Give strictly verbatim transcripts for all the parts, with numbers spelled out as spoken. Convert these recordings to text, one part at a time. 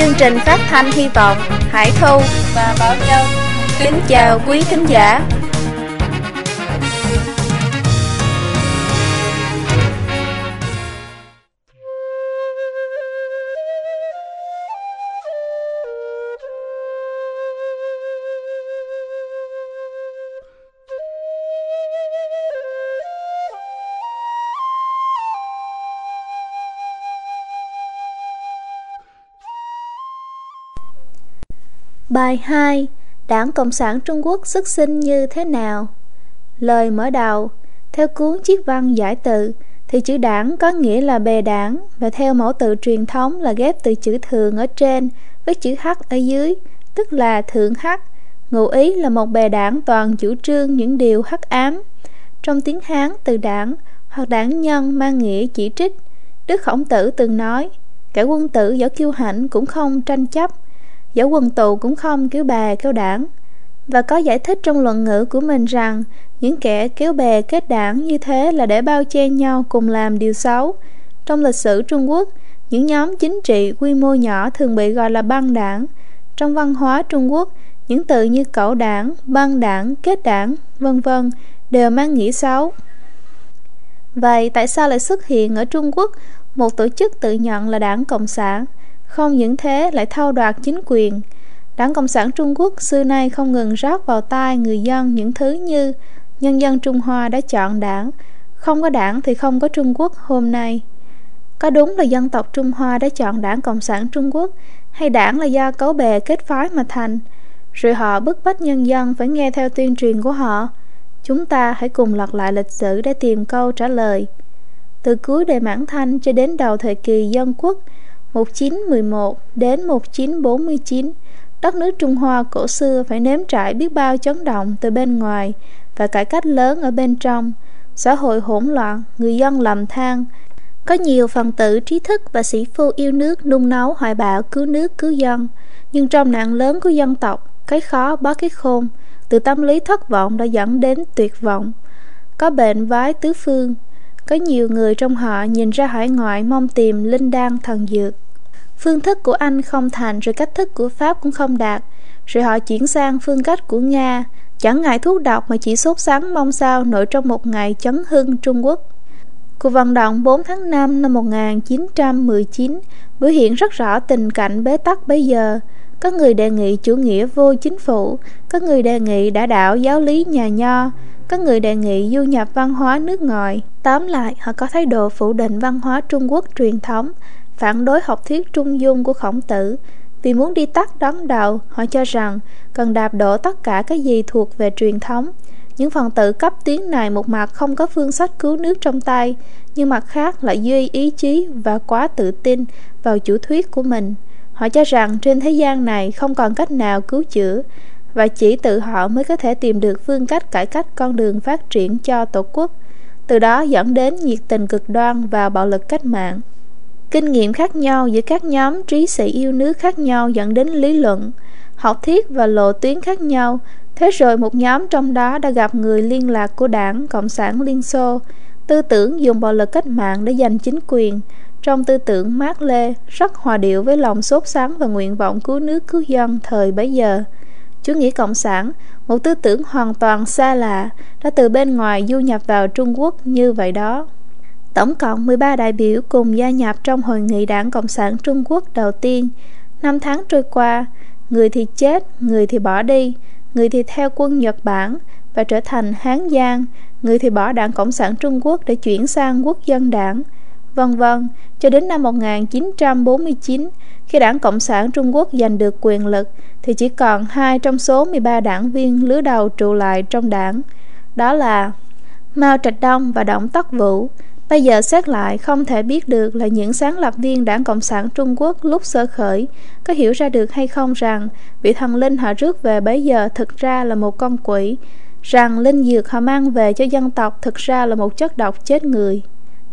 Chương trình phát thanh hy vọng Hải Thu và Bảo Châu kính chào quý khán giả. Bài hai. Đảng Cộng sản Trung Quốc xuất sinh như thế nào? Lời mở đầu. Theo cuốn Chiết văn giải tự thì chữ đảng có nghĩa là bề đảng, và theo mẫu tự truyền thống là ghép từ chữ thường ở trên với chữ h ở dưới, tức là thượng h, ngụ ý là một bề đảng toàn chủ trương những điều hắc ám. Trong tiếng Hán, từ đảng hoặc đảng nhân mang nghĩa chỉ trích. Đức Khổng Tử từng nói: cả quân tử giỏi kiêu hãnh cũng không tranh chấp, dẫu quần tù cũng không kéo bè kéo đảng. Và có giải thích trong luận ngữ của mình rằng những kẻ kéo bè kết đảng như thế là để bao che nhau cùng làm điều xấu. Trong lịch sử Trung Quốc, những nhóm chính trị quy mô nhỏ thường bị gọi là băng đảng. Trong văn hóa Trung Quốc, những từ như cẩu đảng, băng đảng, kết đảng, vân vân đều mang nghĩa xấu. Vậy tại sao lại xuất hiện ở Trung Quốc một tổ chức tự nhận là Đảng Cộng sản? Không những thế lại thâu đoạt chính quyền. Đảng Cộng sản Trung Quốc xưa nay không ngừng rót vào tai người dân những thứ như: nhân dân Trung Hoa đã chọn đảng, không có đảng thì không có Trung Quốc hôm nay. Có đúng là dân tộc Trung Hoa đã chọn Đảng Cộng sản Trung Quốc, hay đảng là do cấu bè kết phái mà thành, rồi họ bức bách nhân dân phải nghe theo tuyên truyền của họ? Chúng ta hãy cùng lật lại lịch sử để tìm câu trả lời. Từ cuối đời Mãn Thanh cho đến đầu thời kỳ dân quốc một nghìn chín trăm mười một đến một nghìn chín trăm bốn mươi chín, đất nước Trung Hoa cổ xưa phải nếm trải biết bao chấn động từ bên ngoài và cải cách lớn ở bên trong. Xã hội hỗn loạn, người dân lầm than. Có nhiều phần tử trí thức và sĩ phu yêu nước nung nấu hoài bão cứu nước cứu dân. Nhưng trong nạn lớn của dân tộc, cái khó bó cái khôn, từ tâm lý thất vọng đã dẫn đến tuyệt vọng. Có bệnh vái tứ phương, có nhiều người trong họ nhìn ra hải ngoại mong tìm linh đan thần dược. Phương thức của Anh không thành, rồi cách thức của Pháp cũng không đạt, rồi họ chuyển sang phương cách của Nga, chẳng ngại thuốc độc mà chỉ sốt sắng mong sao nổi trong một ngày chấn hưng Trung Quốc. Cuộc vận động bốn tháng năm năm một nghìn chín trăm mười chín biểu hiện rất rõ tình cảnh bế tắc bấy giờ. Có người đề nghị chủ nghĩa vô chính phủ, có người đề nghị đả đảo giáo lý nhà Nho, có người đề nghị du nhập văn hóa nước ngoài. Tóm lại, họ có thái độ phủ định văn hóa Trung Quốc truyền thống, phản đối học thuyết trung dung của Khổng Tử. Vì muốn đi tắt đón đầu, họ cho rằng cần đạp đổ tất cả cái gì thuộc về truyền thống. Những phần tử cấp tiến này một mặt không có phương sách cứu nước trong tay, nhưng mặt khác lại duy ý chí và quá tự tin vào chủ thuyết của mình. Họ cho rằng trên thế gian này không còn cách nào cứu chữa, và chỉ tự họ mới có thể tìm được phương cách cải cách con đường phát triển cho tổ quốc. Từ đó dẫn đến nhiệt tình cực đoan và bạo lực cách mạng. Kinh nghiệm khác nhau giữa các nhóm trí sĩ yêu nước khác nhau dẫn đến lý luận, học thuyết và lộ tuyến khác nhau. Thế rồi một nhóm trong đó đã gặp người liên lạc của Đảng Cộng sản Liên Xô, tư tưởng dùng bạo lực cách mạng để giành chính quyền. Trong tư tưởng Mác Lê rất hòa điệu với lòng sốt sắng và nguyện vọng cứu nước cứu dân thời bấy giờ. Chủ nghĩa cộng sản, một tư tưởng hoàn toàn xa lạ, đã từ bên ngoài du nhập vào Trung Quốc như vậy đó. Tổng cộng mười ba đại biểu cùng gia nhập trong hội nghị Đảng Cộng sản Trung Quốc đầu tiên. Năm tháng trôi qua, người thì chết, người thì bỏ đi, người thì theo quân Nhật Bản và trở thành Hán Giang, người thì bỏ Đảng Cộng sản Trung Quốc để chuyển sang Quốc dân Đảng, vân vân, cho đến năm một nghìn chín trăm bốn mươi chín, khi Đảng Cộng sản Trung Quốc giành được quyền lực, thì chỉ còn hai trong số mười ba đảng viên lứa đầu trụ lại trong đảng, đó là Mao Trạch Đông và Đổng Tất Vũ. Bây giờ xét lại, không thể biết được là những sáng lập viên Đảng Cộng sản Trung Quốc lúc sơ khởi có hiểu ra được hay không rằng vị thần linh họ rước về bấy giờ thực ra là một con quỷ, rằng linh dược họ mang về cho dân tộc thực ra là một chất độc chết người.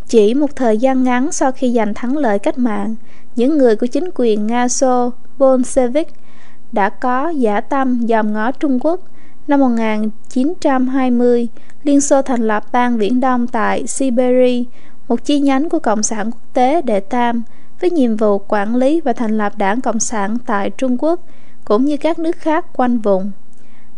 Chỉ một thời gian ngắn sau khi giành thắng lợi cách mạng, những người của chính quyền Nga Xô, Bolshevik, đã có dã tâm dòm ngó Trung Quốc. Năm một nghìn chín trăm hai mươi, Liên Xô thành lập Ban Viễn Đông tại Siberia, một chi nhánh của Cộng sản Quốc tế đệ tam, với nhiệm vụ quản lý và thành lập Đảng Cộng sản tại Trung Quốc cũng như các nước khác quanh vùng.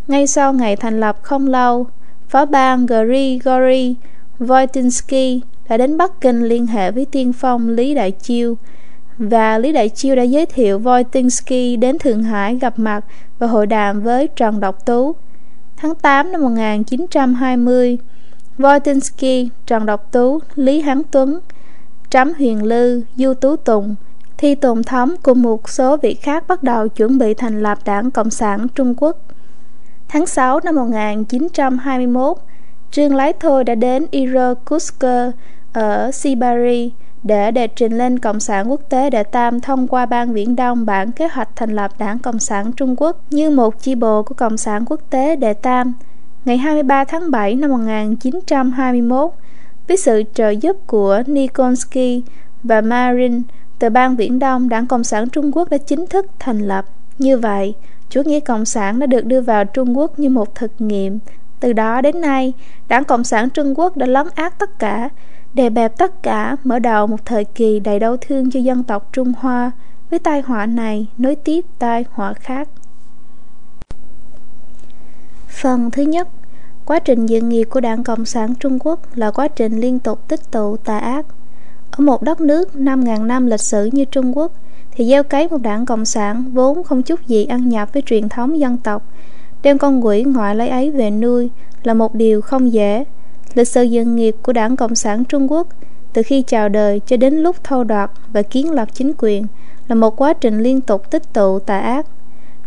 Ngay sau ngày thành lập không lâu, phó bang Grigory Voitinsky đã đến Bắc Kinh liên hệ với tiên phong Lý Đại Chiêu, và Lý Đại Chiêu đã giới thiệu Voitinsky đến Thượng Hải gặp mặt và hội đàm với Trần Độc Tú. tháng tám năm một nghìn chín trăm hai mươi, Voitinsky, Trần Độc Tú, Lý Hán Tuấn, Trắm Huyền Lư, Du Tú Tùng, Thi Tùng Thống cùng một số vị khác bắt đầu chuẩn bị thành lập Đảng Cộng sản Trung Quốc. tháng sáu năm một nghìn chín trăm hai mươi mốt, Trương Lái Thôi đã đến Irkutsk ở Siberia để đệ trình lên Cộng sản Quốc tế Đệ Tam thông qua Ban Viễn Đông bản kế hoạch thành lập Đảng Cộng sản Trung Quốc như một chi bộ của Cộng sản Quốc tế Đệ Tam. Ngày hai mươi ba tháng bảy năm một nghìn chín trăm hai mươi mốt, với sự trợ giúp của Nikolsky và Marin từ Ban Viễn Đông, Đảng Cộng sản Trung Quốc đã chính thức thành lập. Như vậy, chủ nghĩa Cộng sản đã được đưa vào Trung Quốc như một thực nghiệm. Từ đó đến nay, Đảng Cộng sản Trung Quốc đã lấn át tất cả, đè bẹp tất cả, mở đầu một thời kỳ đầy đau thương cho dân tộc Trung Hoa, với tai họa này nối tiếp tai họa khác. Phần thứ nhất, quá trình dự nghiệp của Đảng Cộng sản Trung Quốc là quá trình liên tục tích tụ tà ác. Ở một đất nước năm nghìn năm lịch sử như Trung Quốc, thì gieo cấy một đảng Cộng sản vốn không chút gì ăn nhập với truyền thống dân tộc, đem con quỷ ngoại lai ấy về nuôi là một điều không dễ. Lịch sử sự nghiệp của Đảng Cộng sản Trung Quốc từ khi chào đời cho đến lúc thâu đoạt và kiến lập chính quyền là một quá trình liên tục tích tụ tà ác.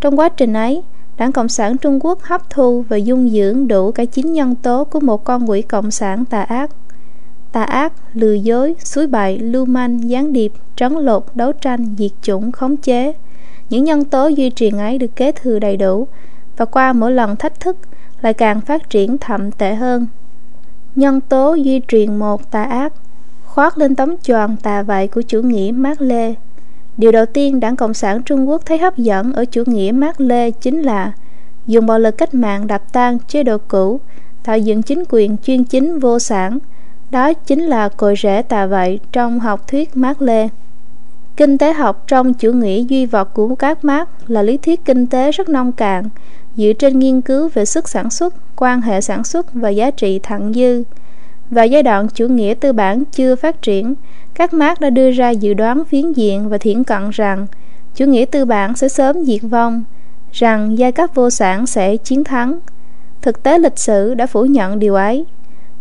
Trong quá trình ấy, Đảng Cộng sản Trung Quốc hấp thu và dung dưỡng đủ cả chín nhân tố của một con quỷ cộng sản tà ác: tà ác, lừa dối, suối bậy, lưu manh, gián điệp, trấn lột, đấu tranh, diệt chủng, khống chế. Những nhân tố duy truyền ấy được kế thừa đầy đủ, và qua mỗi lần thách thức lại càng phát triển thậm tệ hơn. Nhân tố duy truyền một, tà ác, khoác lên tấm choàng tà vậy của chủ nghĩa Mác Lê. Điều đầu tiên Đảng Cộng sản Trung Quốc thấy hấp dẫn ở chủ nghĩa Mác Lê chính là dùng bạo lực cách mạng đập tan chế độ cũ, tạo dựng chính quyền chuyên chính vô sản. Đó chính là cội rễ tà vậy trong học thuyết Mác Lê. Kinh tế học trong chủ nghĩa duy vật của các Mác là lý thuyết kinh tế rất nông cạn, dựa trên nghiên cứu về sức sản xuất, quan hệ sản xuất và giá trị thặng dư. Vào giai đoạn chủ nghĩa tư bản chưa phát triển, các Mác đã đưa ra dự đoán phiến diện và thiển cận rằng chủ nghĩa tư bản sẽ sớm diệt vong, rằng giai cấp vô sản sẽ chiến thắng. Thực tế lịch sử đã phủ nhận điều ấy.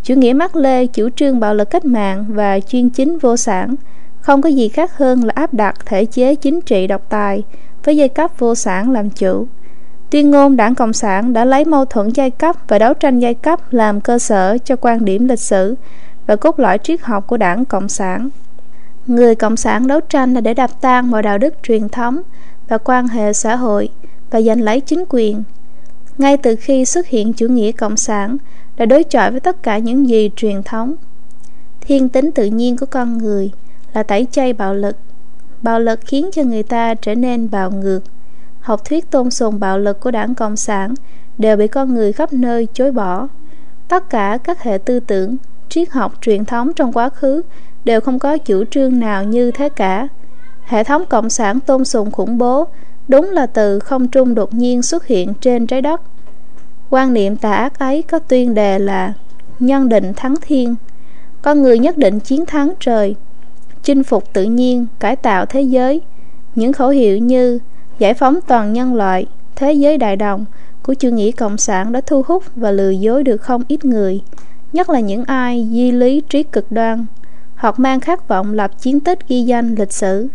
Chủ nghĩa Mác Lê chủ trương bạo lực cách mạng và chuyên chính vô sản, không có gì khác hơn là áp đặt thể chế chính trị độc tài với giai cấp vô sản làm chủ. Tuyên ngôn Đảng Cộng sản đã lấy mâu thuẫn giai cấp và đấu tranh giai cấp làm cơ sở cho quan điểm lịch sử và cốt lõi triết học của Đảng Cộng sản. Người Cộng sản đấu tranh là để đập tan mọi đạo đức truyền thống và quan hệ xã hội và giành lấy chính quyền. Ngay từ khi xuất hiện chủ nghĩa Cộng sản đã đối chọi với tất cả những gì truyền thống. Thiên tính tự nhiên của con người là tẩy chay bạo lực. Bạo lực khiến cho người ta trở nên bạo ngược. Học thuyết tôn sùng bạo lực của Đảng Cộng sản đều bị con người khắp nơi chối bỏ. Tất cả các hệ tư tưởng, triết học truyền thống trong quá khứ đều không có chủ trương nào như thế cả. Hệ thống Cộng sản tôn sùng khủng bố đúng là từ không trung đột nhiên xuất hiện trên trái đất. Quan niệm tà ác ấy có tuyên đề là nhân định thắng thiên, con người nhất định chiến thắng trời, chinh phục tự nhiên, cải tạo thế giới. Những khẩu hiệu như giải phóng toàn nhân loại, thế giới đại đồng của chủ nghĩa Cộng sản đã thu hút và lừa dối được không ít người, nhất là những ai duy lý trí cực đoan. Họ mang khát vọng lập chiến tích ghi danh lịch sử.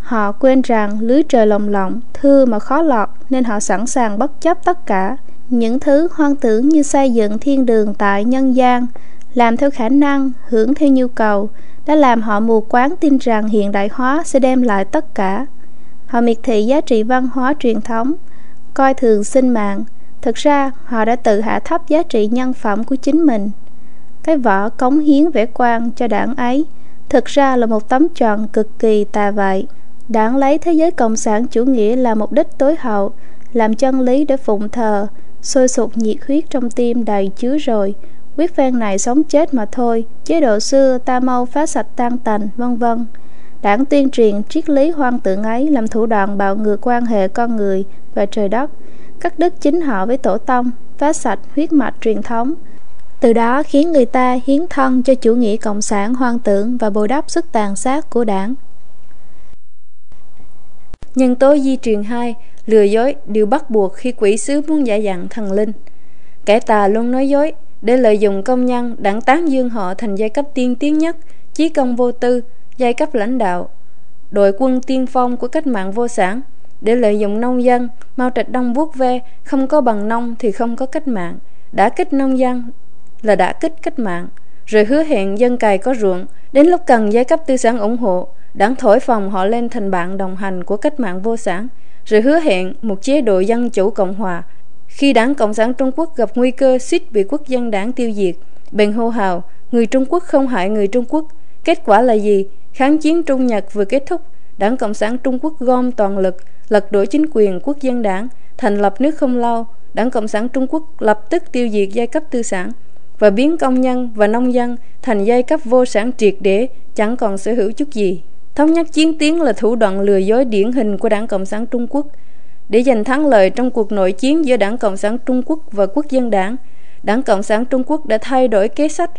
Họ quên rằng lưới trời lồng lộng, thưa mà khó lọt, nên họ sẵn sàng bất chấp tất cả. Những thứ hoang tưởng như xây dựng thiên đường tại nhân gian, làm theo khả năng, hưởng theo nhu cầu, đã làm họ mù quáng tin rằng hiện đại hóa sẽ đem lại tất cả. Họ miệt thị giá trị văn hóa truyền thống, coi thường sinh mạng. Thực ra, họ đã tự hạ thấp giá trị nhân phẩm của chính mình. Cái vỏ cống hiến vẻ quan cho đảng ấy thực ra là một tấm tròn cực kỳ tà vậy. Đảng lấy thế giới cộng sản chủ nghĩa là mục đích tối hậu, làm chân lý để phụng thờ, sôi sục nhiệt huyết trong tim đầy chứa rồi, quyết phen này sống chết mà thôi, chế độ xưa ta mau phá sạch tan tành, vân vân. Đảng tuyên truyền triết lý hoang tưởng ấy làm thủ đoạn bạo ngược quan hệ con người và trời đất, cắt đứt chính họ với tổ tông, phá sạch huyết mạch truyền thống, từ đó khiến người ta hiến thân cho chủ nghĩa cộng sản hoang tưởng và bồi đắp sức tàn sát của Đảng. Nhân tố di truyền hai, lừa dối, điều bắt buộc khi quỷ sứ muốn giả dạng thần linh. Kẻ tà luôn nói dối để lợi dụng công nhân, Đảng tán Dương họ thành giai cấp tiên tiến nhất, chí công vô tư, giai cấp lãnh đạo, đội quân tiên phong của cách mạng vô sản. Để lợi dụng nông dân, Mao Trạch Đông vuốt ve, không có bằng nông thì không có cách mạng, đã kích nông dân là đã kích cách mạng, rồi hứa hẹn dân cày có ruộng, đến lúc cần giai cấp tư sản ủng hộ, Đảng thổi phồng họ lên thành bạn đồng hành của cách mạng vô sản, rồi hứa hẹn một chế độ dân chủ cộng hòa. Khi Đảng Cộng sản Trung Quốc gặp nguy cơ suýt bị Quốc dân Đảng tiêu diệt, bèn hô hào người Trung Quốc không hại người Trung Quốc. Kết quả là gì? Kháng chiến Trung Nhật vừa kết thúc, Đảng Cộng sản Trung Quốc gom toàn lực lật đổ chính quyền Quốc dân Đảng, thành lập nước không lâu, Đảng Cộng sản Trung Quốc lập tức tiêu diệt giai cấp tư sản và biến công nhân và nông dân thành giai cấp vô sản triệt để, chẳng còn sở hữu chút gì. Thống nhất chiến tuyến là thủ đoạn lừa dối điển hình của Đảng Cộng sản Trung Quốc. Để giành thắng lợi trong cuộc nội chiến giữa Đảng Cộng sản Trung Quốc và Quốc dân Đảng, Đảng Cộng sản Trung Quốc đã thay đổi kế sách.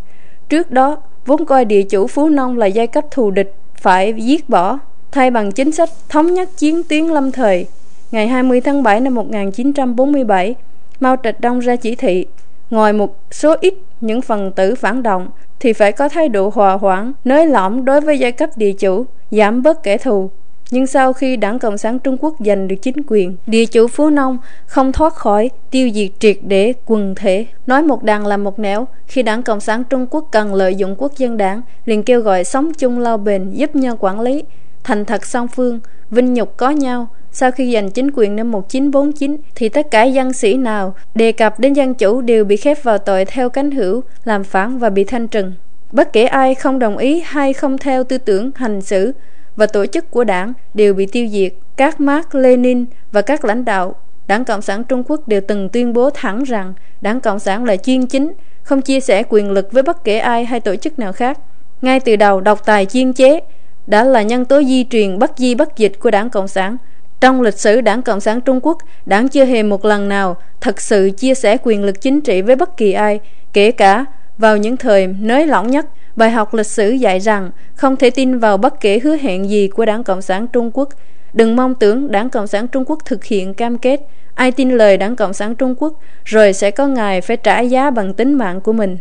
Trước đó, vốn coi địa chủ phú nông là giai cấp thù địch phải giết bỏ, thay bằng chính sách thống nhất chiến tuyến lâm thời. Ngày hai mươi tháng bảy năm một nghìn chín trăm bốn mươi bảy, Mao Trạch Đông ra chỉ thị, ngoài một số ít những phần tử phản động thì phải có thái độ hòa hoãn, nới lỏng đối với giai cấp địa chủ, giảm bớt kẻ thù. Nhưng sau khi Đảng Cộng sản Trung Quốc giành được chính quyền, địa chủ phú nông không thoát khỏi tiêu diệt triệt để quần thể. Nói một đằng làm một nẻo, khi Đảng Cộng sản Trung Quốc cần lợi dụng Quốc dân Đảng, liền kêu gọi sống chung lao bền, giúp nhau quản lý, thành thật song phương, vinh nhục có nhau. Sau khi giành chính quyền năm một nghìn chín trăm bốn mươi chín, thì tất cả dân sĩ nào đề cập đến dân chủ đều bị khép vào tội theo cánh hữu, làm phản và bị thanh trừng. Bất kể ai không đồng ý hay không theo tư tưởng, hành xử và tổ chức của Đảng đều bị tiêu diệt. Các Marx, Lenin và các lãnh đạo Đảng Cộng sản Trung Quốc đều từng tuyên bố thẳng rằng Đảng Cộng sản là chuyên chính, không chia sẻ quyền lực với bất kể ai hay tổ chức nào khác. Ngay từ đầu, độc tài chuyên chế đã là nhân tố di truyền bất di bất dịch của Đảng Cộng sản. Trong lịch sử Đảng Cộng sản Trung Quốc, Đảng chưa hề một lần nào thật sự chia sẻ quyền lực chính trị với bất kỳ ai, kể cả vào những thời nới lỏng nhất. Bài học lịch sử dạy rằng không thể tin vào bất kể hứa hẹn gì của Đảng Cộng sản Trung Quốc. Đừng mong tưởng Đảng Cộng sản Trung Quốc thực hiện cam kết. Ai tin lời Đảng Cộng sản Trung Quốc rồi sẽ có ngày phải trả giá bằng tính mạng của mình.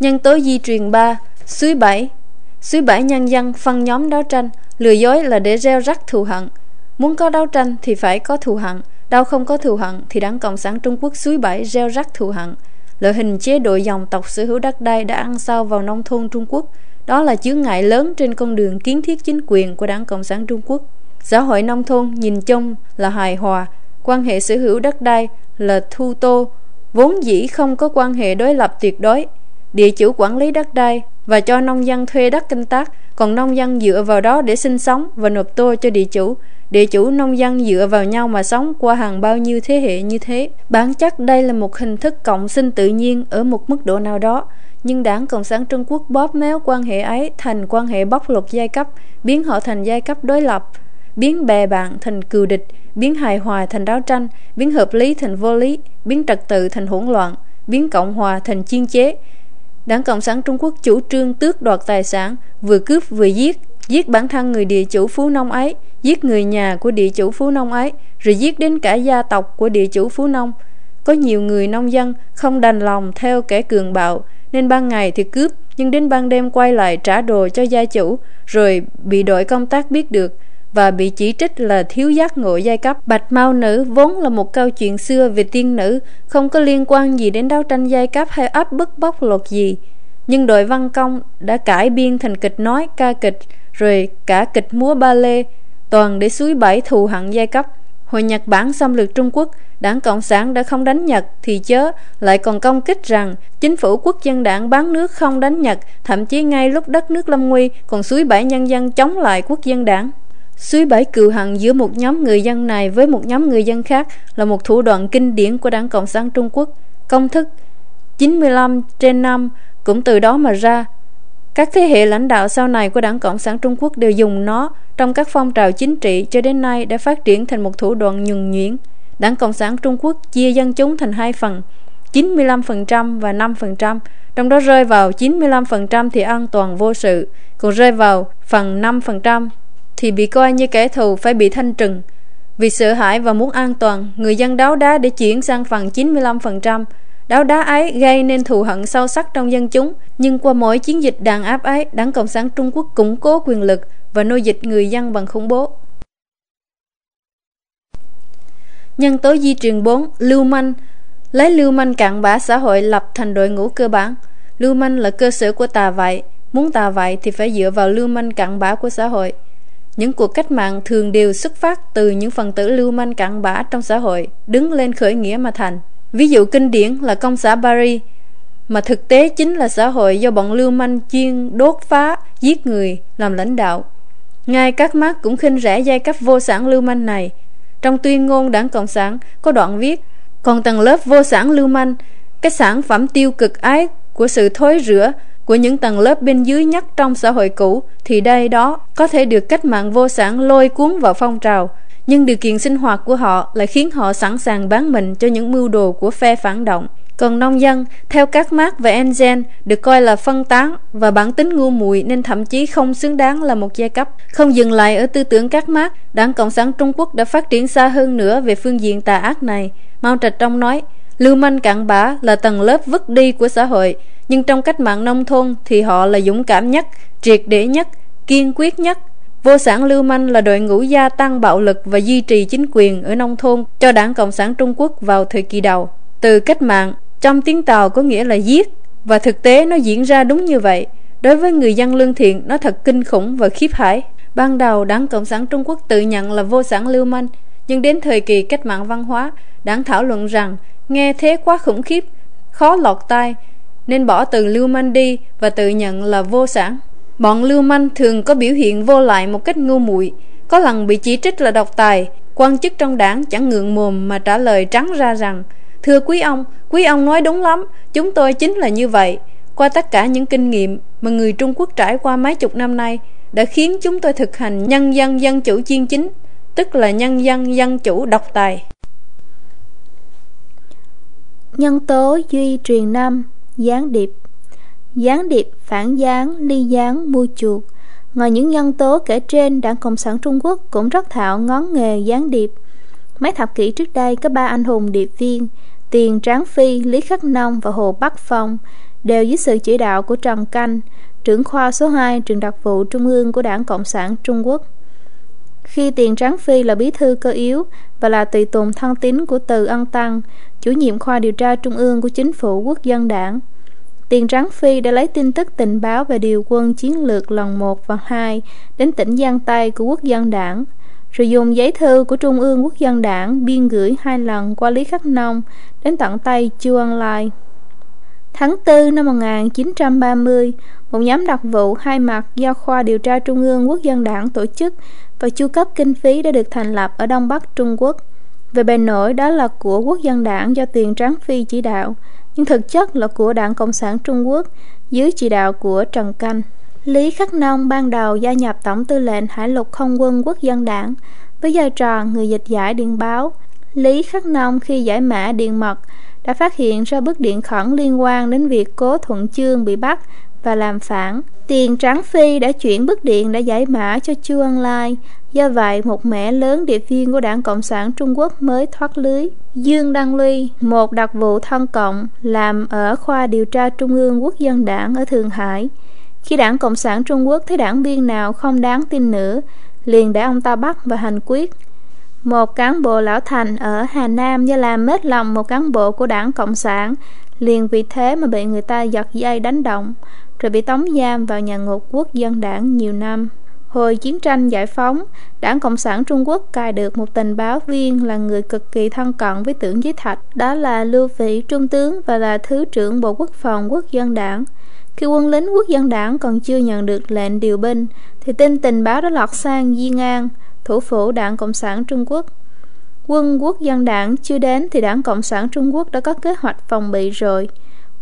Nhân tố di truyền ba, suối bảy. Suối bảy nhân dân, phân nhóm đấu tranh. Lừa dối là để gieo rắc thù hận. Muốn có đấu tranh thì phải có thù hận. Đâu không có thù hận thì Đảng Cộng sản Trung Quốc suối bảy gieo rắc thù hận. Loại hình chế độ dòng tộc sở hữu đất đai đã ăn sâu vào nông thôn Trung Quốc. Đó là chướng ngại lớn trên con đường kiến thiết chính quyền của Đảng Cộng sản Trung Quốc. Xã hội nông thôn nhìn chung là hài hòa, quan hệ sở hữu đất đai là thu tô, vốn dĩ không có quan hệ đối lập tuyệt đối. Địa chủ quản lý đất đai và cho nông dân thuê đất canh tác, còn nông dân dựa vào đó để sinh sống và nộp tô cho địa chủ. Địa chủ nông dân dựa vào nhau mà sống qua hàng bao nhiêu thế hệ như thế. Bản chất đây là một hình thức cộng sinh tự nhiên ở một mức độ nào đó, nhưng Đảng Cộng sản Trung Quốc bóp méo quan hệ ấy thành quan hệ bóc lột giai cấp, biến họ thành giai cấp đối lập, biến bè bạn thành cừu địch, biến hài hòa thành đấu tranh, biến hợp lý thành vô lý, biến trật tự thành hỗn loạn, biến cộng hòa thành chuyên chế. Đảng Cộng sản Trung Quốc chủ trương tước đoạt tài sản, vừa cướp vừa giết, giết bản thân người địa chủ phú nông ấy, giết người nhà của địa chủ phú nông ấy, rồi giết đến cả gia tộc của địa chủ phú nông. Có nhiều người nông dân không đành lòng theo kẻ cường bạo, nên ban ngày thì cướp, nhưng đến ban đêm quay lại trả đồ cho gia chủ, rồi bị đội công tác biết được và bị chỉ trích là thiếu giác ngộ giai cấp. Bạch Mao Nữ vốn là một câu chuyện xưa về tiên nữ, không có liên quan gì đến đấu tranh giai cấp hay áp bức bóc lột gì. Nhưng đội văn công đã cải biên thành kịch nói, ca kịch, rồi cả kịch múa ba lê, toàn để suối bẫy thù hận giai cấp. Hồi Nhật Bản xâm lược Trung Quốc, Đảng Cộng sản đã không đánh Nhật thì chớ, lại còn công kích rằng chính phủ Quốc dân Đảng bán nước không đánh Nhật, thậm chí ngay lúc đất nước lâm nguy còn suối bẫy nhân dân chống lại Quốc dân Đảng. Suối bẫy cừu hận giữa một nhóm người dân này với một nhóm người dân khác là một thủ đoạn kinh điển của Đảng Cộng sản Trung Quốc. Công thức chín mươi lăm trên năm cũng từ đó mà ra. Các thế hệ lãnh đạo sau này của Đảng Cộng sản Trung Quốc đều dùng nó trong các phong trào chính trị cho đến nay đã phát triển thành một thủ đoạn nhuần nhuyễn. Đảng Cộng sản Trung Quốc chia dân chúng thành hai phần, chín mươi lăm phần trăm và năm phần trăm, trong đó rơi vào chín mươi lăm phần trăm thì an toàn vô sự, còn rơi vào phần năm phần trăm thì bị coi như kẻ thù phải bị thanh trừng. Vì sợ hãi và muốn an toàn, người dân đáo đá để chuyển sang phần chín mươi lăm phần trăm. Đáo đá ấy gây nên thù hận sâu sắc trong dân chúng, nhưng qua mỗi chiến dịch đàn áp ấy, Đảng Cộng sản Trung Quốc củng cố quyền lực và nô dịch người dân bằng khủng bố. Nhân tố di truyền bốn. Lưu manh. Lấy lưu manh cạn bã xã hội lập thành đội ngũ cơ bản. Lưu manh là cơ sở của tà vậy. Muốn tà vậy thì phải dựa vào lưu manh cạn bã của xã hội. Những cuộc cách mạng thường đều xuất phát từ những phần tử lưu manh cạn bã trong xã hội đứng lên khởi nghĩa mà thành. Ví dụ kinh điển là công xã Paris, mà thực tế chính là xã hội do bọn lưu manh chuyên đốt phá, giết người làm lãnh đạo. Ngay các Marx cũng khinh rẻ giai cấp vô sản lưu manh này. Trong tuyên ngôn Đảng Cộng sản có đoạn viết: còn tầng lớp vô sản lưu manh, cái sản phẩm tiêu cực ái của sự thối rữa của những tầng lớp bên dưới nhất trong xã hội cũ, thì đây đó có thể được cách mạng vô sản lôi cuốn vào phong trào, nhưng điều kiện sinh hoạt của họ lại khiến họ sẵn sàng bán mình cho những mưu đồ của phe phản động. Còn nông dân, theo các Marx và Engels, được coi là phân tán và bản tính ngu muội nên thậm chí không xứng đáng là một giai cấp. Không dừng lại ở tư tưởng các Marx, Đảng Cộng sản Trung Quốc đã phát triển xa hơn nữa về phương diện tà ác này. Mao Trạch Đông nói, lưu manh cặn bã là tầng lớp vứt đi của xã hội, nhưng trong cách mạng nông thôn thì họ là dũng cảm nhất, triệt để nhất, kiên quyết nhất. Vô sản lưu manh là đội ngũ gia tăng bạo lực và duy trì chính quyền ở nông thôn cho Đảng Cộng sản Trung Quốc vào thời kỳ đầu. Từ cách mạng, trong tiếng Tàu có nghĩa là giết, và thực tế nó diễn ra đúng như vậy. Đối với người dân lương thiện, nó thật kinh khủng và khiếp hãi. Ban đầu, Đảng Cộng sản Trung Quốc tự nhận là vô sản lưu manh, nhưng đến thời kỳ cách mạng văn hóa, Đảng thảo luận rằng nghe thế quá khủng khiếp, khó lọt tai, nên bỏ từ lưu manh đi và tự nhận là vô sản. Bọn lưu manh thường có biểu hiện vô lại một cách ngu muội, có lần bị chỉ trích là độc tài. Quan chức trong đảng chẳng ngượng mồm mà trả lời trắng ra rằng: thưa quý ông, quý ông nói đúng lắm, chúng tôi chính là như vậy. Qua tất cả những kinh nghiệm mà người Trung Quốc trải qua mấy chục năm nay đã khiến chúng tôi thực hành nhân dân dân chủ chuyên chính, tức là nhân dân dân chủ độc tài. Nhân tố duy truyền năm. Gián điệp. Gián điệp, phản gián, ly gián, mua chuộc. Ngoài những nhân tố kể trên, Đảng Cộng sản Trung Quốc cũng rất thạo ngón nghề gián điệp. Mấy thập kỷ trước đây, có ba anh hùng điệp viên Tiền Tráng Phi, Lý Khắc Nông và Hồ Bắc Phong đều dưới sự chỉ đạo của Trần Canh, trưởng khoa số hai trường đặc vụ trung ương của Đảng Cộng sản Trung Quốc. Khi Tiền Tráng Phi là bí thư cơ yếu và là tùy tùng thân tín của Từ Ân Tăng, chủ nhiệm khoa điều tra trung ương của chính phủ Quốc dân Đảng, Tiền Tráng Phi đã lấy tin tức tình báo về điều quân chiến lược lần một và hai đến tỉnh Giang Tây của Quốc dân Đảng, rồi dùng giấy thư của Trung ương Quốc dân Đảng biên gửi hai lần qua Lý Khắc Nông đến tận tay Chu Ân Lai. Tháng tư năm một nghìn chín trăm ba mươi, một nhóm đặc vụ hai mặt do khoa điều tra Trung ương Quốc dân Đảng tổ chức và chu cấp kinh phí đã được thành lập ở Đông Bắc Trung Quốc. Về bề nổi đó là của Quốc dân Đảng do Tiền Tráng Phi chỉ đạo, nhưng thực chất là của Đảng Cộng sản Trung Quốc dưới chỉ đạo của Trần Canh. Lý Khắc Nông ban đầu gia nhập Tổng tư lệnh Hải lục Không quân Quốc dân Đảng với vai trò người dịch giải điện báo. Lý Khắc Nông khi giải mã điện mật đã phát hiện ra bức điện khẩn liên quan đến việc Cố Thuận Chương bị bắt và làm phản. Tiền Tráng Phi đã chuyển bức điện đã giải mã cho Chu Ân Lai. Do vậy, một mẻ lớn điệp viên của Đảng Cộng sản Trung Quốc mới thoát lưới. Dương Đăng Luy, một đặc vụ thân cộng, làm ở khoa điều tra Trung ương Quốc dân Đảng ở Thượng Hải. Khi Đảng Cộng sản Trung Quốc thấy đảng viên nào không đáng tin nữa, liền đã ông ta bắt và hành quyết. Một cán bộ lão thành ở Hà Nam do làm mết lòng một cán bộ của Đảng Cộng sản, liền vì thế mà bị người ta giật dây đánh động, rồi bị tống giam vào nhà ngục Quốc dân Đảng nhiều năm. Hồi chiến tranh giải phóng, Đảng Cộng sản Trung Quốc cài được một tình báo viên là người cực kỳ thân cận với Tưởng Giới Thạch, đó là Lưu Vĩ Trung tướng và là Thứ trưởng Bộ Quốc phòng Quốc dân Đảng. Khi quân lính Quốc dân Đảng còn chưa nhận được lệnh điều binh, thì tin tình báo đã lọt sang Diên An, thủ phủ Đảng Cộng sản Trung Quốc. Quân Quốc dân Đảng chưa đến thì Đảng Cộng sản Trung Quốc đã có kế hoạch phòng bị rồi.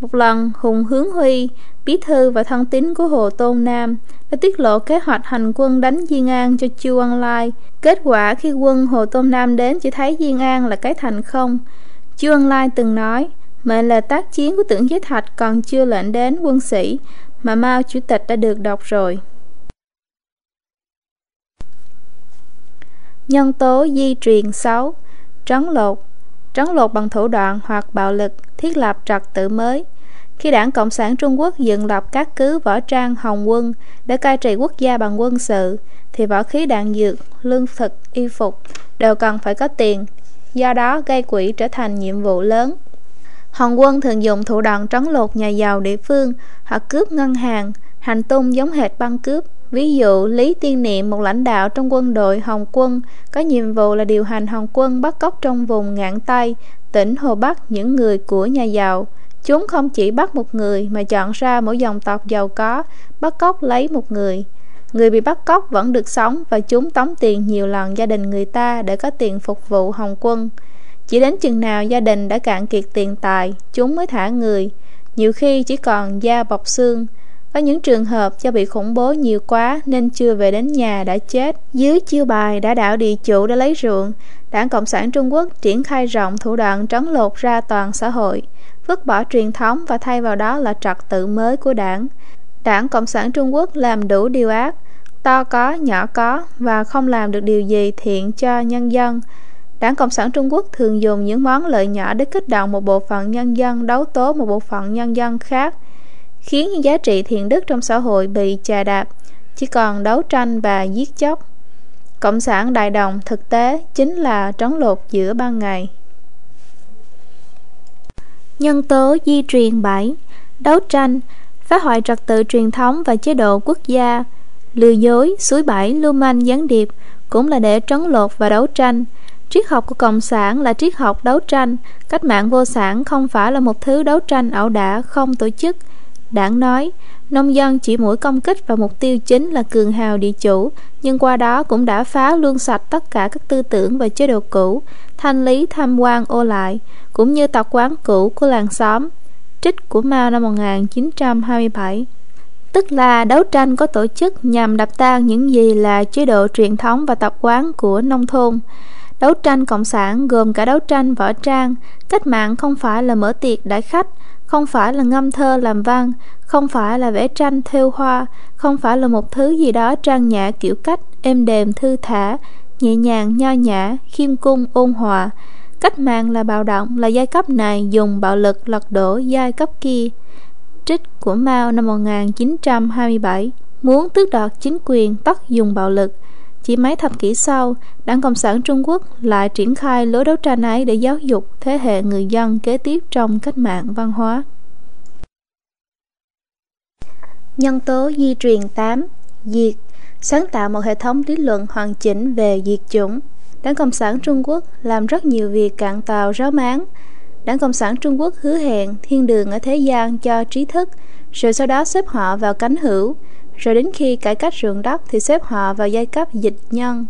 Một lần, Hùng Hướng Huy, bí thư và thân tín của Hồ Tôn Nam, đã tiết lộ kế hoạch hành quân đánh Diên An cho Chu Ân Lai. Kết quả khi quân Hồ Tôn Nam đến chỉ thấy Diên An là cái thành không. Chu Ân Lai từng nói, mệnh lệnh tác chiến của Tưởng Giới Thạch còn chưa lệnh đến quân sĩ, mà Mao Chủ tịch đã được đọc rồi. Nhân tố di truyền xấu. Trấn lột. Trấn lột bằng thủ đoạn hoặc bạo lực, thiết lập trật tự mới. Khi Đảng Cộng sản Trung Quốc dựng lập các cứ võ trang hồng quân để cai trị quốc gia bằng quân sự, thì võ khí, đạn dược, lương thực, y phục đều cần phải có tiền, do đó gây quỹ trở thành nhiệm vụ lớn. Hồng quân thường dùng thủ đoạn trấn lột nhà giàu địa phương, họ cướp ngân hàng, hành tung giống hệt băng cướp. Ví dụ, Lý Tiên Niệm, một lãnh đạo trong quân đội Hồng quân, có nhiệm vụ là điều hành Hồng quân bắt cóc trong vùng Ngạn Tây, tỉnh Hồ Bắc, những người của nhà giàu. Chúng không chỉ bắt một người mà chọn ra mỗi dòng tộc giàu có, bắt cóc lấy một người. Người bị bắt cóc vẫn được sống và chúng tống tiền nhiều lần gia đình người ta để có tiền phục vụ Hồng quân. Chỉ đến chừng nào gia đình đã cạn kiệt tiền tài, chúng mới thả người, nhiều khi chỉ còn da bọc xương. Có những trường hợp do bị khủng bố nhiều quá nên chưa về đến nhà đã chết. Dưới chiêu bài đã đảo địa chủ đã lấy ruộng, Đảng Cộng sản Trung Quốc triển khai rộng thủ đoạn trấn lột ra toàn xã hội, vứt bỏ truyền thống và thay vào đó là trật tự mới của đảng. Đảng Cộng sản Trung Quốc làm đủ điều ác, to có, nhỏ có, và không làm được điều gì thiện cho nhân dân. Đảng Cộng sản Trung Quốc thường dùng những món lợi nhỏ để kích động một bộ phận nhân dân đấu tố một bộ phận nhân dân khác, khiến những giá trị thiện đức trong xã hội bị chà đạp, chỉ còn đấu tranh và giết chóc. Cộng sản đại đồng thực tế chính là trấn lột giữa ban ngày. Nhân tố di truyền bảy. Đấu tranh, phá hoại trật tự truyền thống và chế độ quốc gia, lừa dối, suối bẫy, lưu manh, gián điệp cũng là để trấn lột và đấu tranh. Triết học của Cộng sản là triết học đấu tranh. Cách mạng vô sản không phải là một thứ đấu tranh ẩu đả không tổ chức. Đảng nói, nông dân chỉ mũi công kích và mục tiêu chính là cường hào địa chủ, nhưng qua đó cũng đã phá luôn sạch tất cả các tư tưởng và chế độ cũ, thanh lý tham quan ô lại, cũng như tập quán cũ của làng xóm. Trích của Mao năm một nghìn chín trăm hai mươi bảy. Tức là đấu tranh có tổ chức nhằm đập tan những gì là chế độ truyền thống và tập quán của nông thôn. Đấu tranh cộng sản gồm cả đấu tranh võ trang. Cách mạng không phải là mở tiệc đãi khách, không phải là ngâm thơ làm văn, không phải là vẽ tranh thêu hoa, không phải là một thứ gì đó trang nhã kiểu cách, êm đềm thư thả, nhẹ nhàng nho nhã, khiêm cung ôn hòa. Cách mạng là bạo động, là giai cấp này dùng bạo lực lật đổ giai cấp kia. Trích của Mao năm một nghìn chín trăm hai mươi bảy. Muốn tước đoạt chính quyền tất dùng bạo lực. Chỉ mấy thập kỷ sau, Đảng Cộng sản Trung Quốc lại triển khai lối đấu tranh ấy để giáo dục thế hệ người dân kế tiếp trong cách mạng văn hóa. Nhân tố di truyền tám. Diệt. Sáng tạo một hệ thống lý luận hoàn chỉnh về diệt chủng. Đảng Cộng sản Trung Quốc làm rất nhiều việc cạn tàu ráo máng. Đảng Cộng sản Trung Quốc hứa hẹn thiên đường ở thế gian cho trí thức, rồi sau đó xếp họ vào cánh hữu. Rồi đến khi cải cách ruộng đất thì xếp họ vào giai cấp dịch nhân.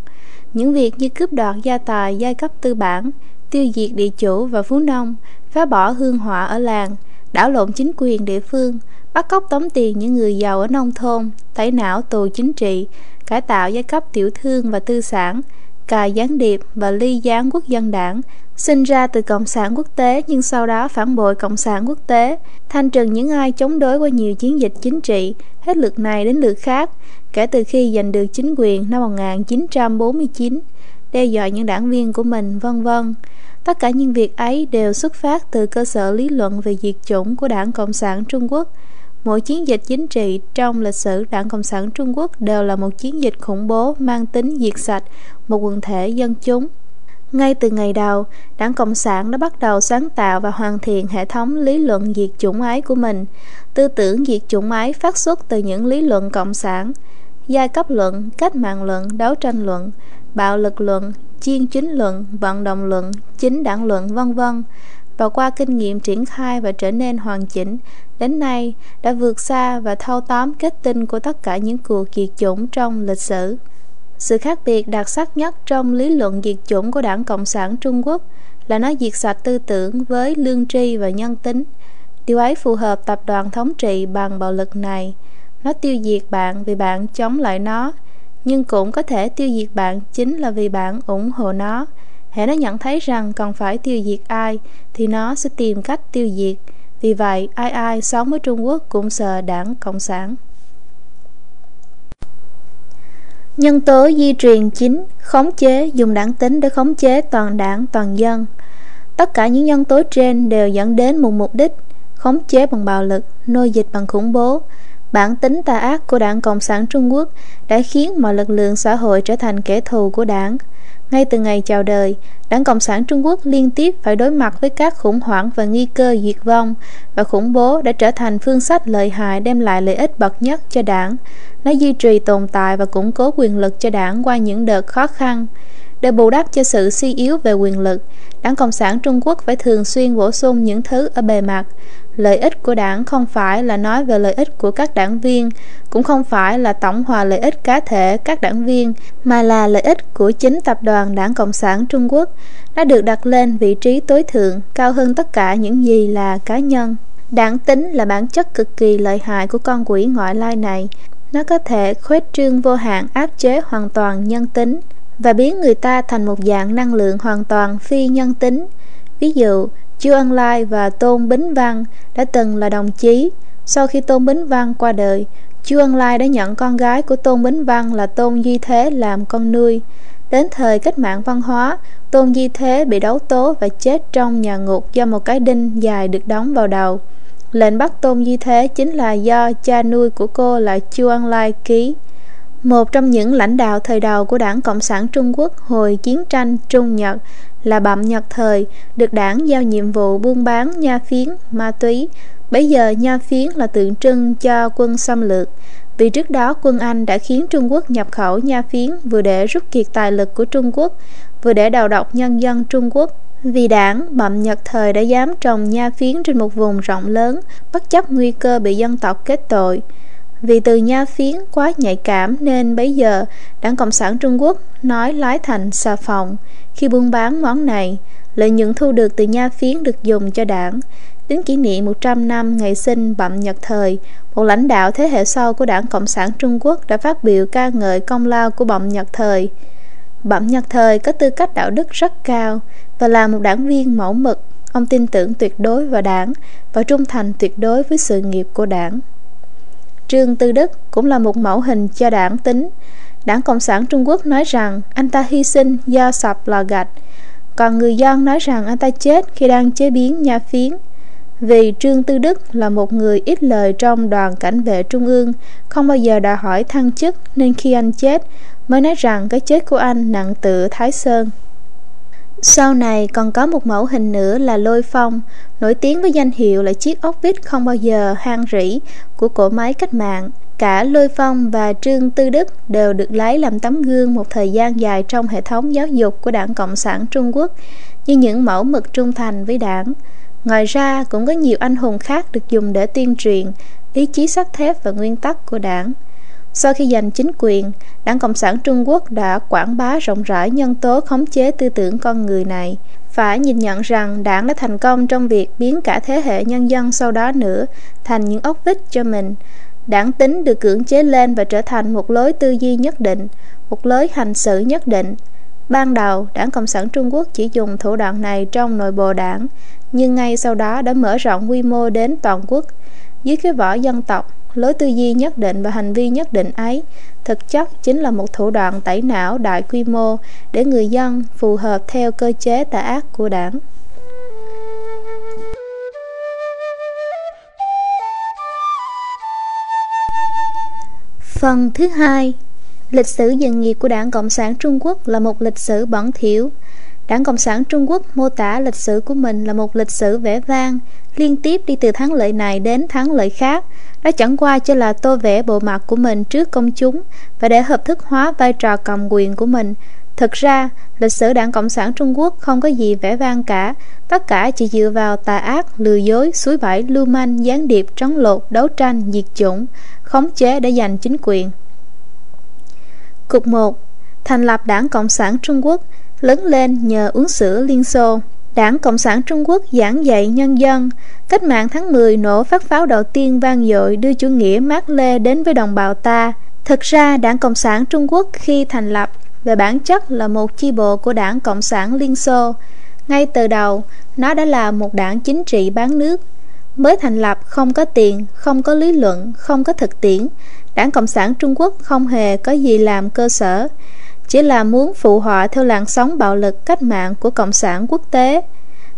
Những việc như cướp đoạt gia tài giai cấp tư bản, tiêu diệt địa chủ và phú nông, phá bỏ hương họa ở làng, đảo lộn chính quyền địa phương, bắt cóc tống tiền những người giàu ở nông thôn, tẩy não tù chính trị, cải tạo giai cấp tiểu thương và tư sản, cài gián điệp và ly gián quốc dân đảng, sinh ra từ Cộng sản quốc tế nhưng sau đó phản bội Cộng sản quốc tế, thanh trừng những ai chống đối qua nhiều chiến dịch chính trị, hết lượt này đến lượt khác, kể từ khi giành được chính quyền năm một nghìn chín trăm bốn mươi chín, đe dọa những đảng viên của mình, vân vân. Tất cả những việc ấy đều xuất phát từ cơ sở lý luận về diệt chủng của Đảng Cộng sản Trung Quốc. Mỗi chiến dịch chính trị trong lịch sử Đảng Cộng sản Trung Quốc đều là một chiến dịch khủng bố mang tính diệt sạch một quần thể dân chúng. Ngay từ ngày đầu, Đảng Cộng sản đã bắt đầu sáng tạo và hoàn thiện hệ thống lý luận diệt chủng ấy của mình. Tư tưởng diệt chủng ấy phát xuất từ những lý luận cộng sản: giai cấp luận, cách mạng luận, đấu tranh luận, bạo lực luận, chuyên chính luận, vận động luận, chính đảng luận, vân vân. Và qua kinh nghiệm triển khai và trở nên hoàn chỉnh, đến nay đã vượt xa và thâu tóm kết tinh của tất cả những cuộc diệt chủng trong lịch sử. Sự khác biệt đặc sắc nhất trong lý luận diệt chủng của Đảng Cộng sản Trung Quốc là nó diệt sạch tư tưởng với lương tri và nhân tính. Điều ấy phù hợp tập đoàn thống trị bằng bạo lực này. Nó tiêu diệt bạn vì bạn chống lại nó, nhưng cũng có thể tiêu diệt bạn chính là vì bạn ủng hộ nó. Hễ nó nhận thấy rằng còn phải tiêu diệt ai thì nó sẽ tìm cách tiêu diệt. Vì vậy, ai ai sống ở Trung Quốc cũng sợ Đảng Cộng sản. Nhân tố di truyền chính, khống chế, dùng đảng tính để khống chế toàn đảng, toàn dân. Tất cả những nhân tố trên đều dẫn đến một mục đích: khống chế bằng bạo lực, nô dịch bằng khủng bố. Bản tính tà ác của Đảng Cộng sản Trung Quốc đã khiến mọi lực lượng xã hội trở thành kẻ thù của đảng. Ngay từ ngày chào đời, Đảng Cộng sản Trung Quốc liên tiếp phải đối mặt với các khủng hoảng và nguy cơ diệt vong, và khủng bố đã trở thành phương sách lợi hại đem lại lợi ích bậc nhất cho đảng. Nó duy trì tồn tại và củng cố quyền lực cho đảng qua những đợt khó khăn. Để bù đắp cho sự suy yếu về quyền lực, Đảng Cộng sản Trung Quốc phải thường xuyên bổ sung những thứ ở bề mặt. Lợi ích của đảng không phải là nói về lợi ích của các đảng viên, cũng không phải là tổng hòa lợi ích cá thể các đảng viên, mà là lợi ích của chính tập đoàn Đảng Cộng sản Trung Quốc. Nó được đặt lên vị trí tối thượng, cao hơn tất cả những gì là cá nhân. Đảng tính là bản chất cực kỳ lợi hại của con quỷ ngoại lai này. Nó có thể khuếch trương vô hạn, áp chế hoàn toàn nhân tính và biến người ta thành một dạng năng lượng hoàn toàn phi nhân tính. Ví dụ, Chu Ân Lai và Tôn Bính Văn đã từng là đồng chí. Sau khi Tôn Bính Văn qua đời, Chu Ân Lai đã nhận con gái của Tôn Bính Văn là Tôn Di Thế làm con nuôi. Đến thời cách mạng văn hóa, Tôn Di Thế bị đấu tố và chết trong nhà ngục do một cái đinh dài được đóng vào đầu. Lệnh bắt Tôn Di Thế chính là do cha nuôi của cô là Chu Ân Lai ký. Một trong những lãnh đạo thời đầu của Đảng Cộng sản Trung Quốc hồi chiến tranh Trung Nhật là Bậm Nhật Thời, được đảng giao nhiệm vụ buôn bán nha phiến, ma túy. Bấy giờ nha phiến là tượng trưng cho quân xâm lược, vì trước đó quân Anh đã khiến Trung Quốc nhập khẩu nha phiến vừa để rút kiệt tài lực của Trung Quốc, vừa để đầu độc nhân dân Trung Quốc. Vì đảng, Bậm Nhật Thời đã dám trồng nha phiến trên một vùng rộng lớn, bất chấp nguy cơ bị dân tộc kết tội. Vì từ nha phiến quá nhạy cảm nên bấy giờ Đảng Cộng sản Trung Quốc nói lái thành xà phòng khi buôn bán món này. Lợi nhuận thu được từ nha phiến được dùng cho đảng. Đến kỷ niệm một trăm năm ngày sinh Bậm Nhật Thời, một lãnh đạo thế hệ sau của Đảng Cộng sản Trung Quốc đã phát biểu ca ngợi công lao của Bậm Nhật Thời. Bậm Nhật Thời có tư cách đạo đức rất cao và là một đảng viên mẫu mực. Ông tin tưởng tuyệt đối vào đảng và trung thành tuyệt đối với sự nghiệp của đảng. Trương Tư Đức cũng là một mẫu hình cho đảng tính. Đảng Cộng sản Trung Quốc nói rằng anh ta hy sinh do sập lò gạch, còn người dân nói rằng anh ta chết khi đang chế biến nha phiến. Vì Trương Tư Đức là một người ít lời trong đoàn cảnh vệ trung ương, không bao giờ đòi hỏi thăng chức, nên khi anh chết mới nói rằng cái chết của anh nặng tựa Thái Sơn. Sau này còn có một mẫu hình nữa là Lôi Phong, nổi tiếng với danh hiệu là chiếc ốc vít không bao giờ hang rỉ của cỗ máy cách mạng. Cả Lôi Phong và Trương Tư Đức đều được lấy làm tấm gương một thời gian dài trong hệ thống giáo dục của Đảng Cộng sản Trung Quốc như những mẫu mực trung thành với đảng. Ngoài ra cũng có nhiều anh hùng khác được dùng để tuyên truyền ý chí sắt thép và nguyên tắc của đảng. Sau khi giành chính quyền, Đảng Cộng sản Trung Quốc đã quảng bá rộng rãi nhân tố khống chế tư tưởng con người này. Phải nhìn nhận rằng đảng đã thành công trong việc biến cả thế hệ nhân dân sau đó nữa thành những ốc vít cho mình. Đảng tính được cưỡng chế lên và trở thành một lối tư duy nhất định, một lối hành xử nhất định. Ban đầu, Đảng Cộng sản Trung Quốc chỉ dùng thủ đoạn này trong nội bộ đảng, nhưng ngay sau đó đã mở rộng quy mô đến toàn quốc. Dưới cái vỏ dân tộc, lối tư duy nhất định và hành vi nhất định ấy thực chất chính là một thủ đoạn tẩy não đại quy mô để người dân phù hợp theo cơ chế tà ác của đảng. Phần thứ hai, lịch sử dựng nghiệp của Đảng Cộng sản Trung Quốc là một lịch sử bẩn thỉu. Đảng Cộng sản Trung Quốc mô tả lịch sử của mình là một lịch sử vẻ vang, liên tiếp đi từ thắng lợi này đến thắng lợi khác. Đó chẳng qua chỉ là tô vẽ bộ mặt của mình trước công chúng và để hợp thức hóa vai trò cầm quyền của mình. Thực ra, lịch sử Đảng Cộng sản Trung Quốc không có gì vẻ vang cả, tất cả chỉ dựa vào tà ác, lừa dối, suối bẫy, lưu manh, gián điệp, trấn lột, đấu tranh, diệt chủng, khống chế để giành chính quyền. Cục một. Thành lập Đảng Cộng sản Trung Quốc, lớn lên nhờ uống sữa Liên Xô. Đảng Cộng sản Trung Quốc giảng dạy nhân dân, cách mạng tháng mười nổ phát pháo đầu tiên vang dội đưa chủ nghĩa Mác Lê đến với đồng bào ta. Thực ra, Đảng Cộng sản Trung Quốc khi thành lập, về bản chất là một chi bộ của Đảng Cộng sản Liên Xô. Ngay từ đầu, nó đã là một đảng chính trị bán nước. Mới thành lập không có tiền, không có lý luận, không có thực tiễn, Đảng Cộng sản Trung Quốc không hề có gì làm cơ sở, chỉ là muốn phụ họa theo làn sóng bạo lực cách mạng của Cộng sản quốc tế.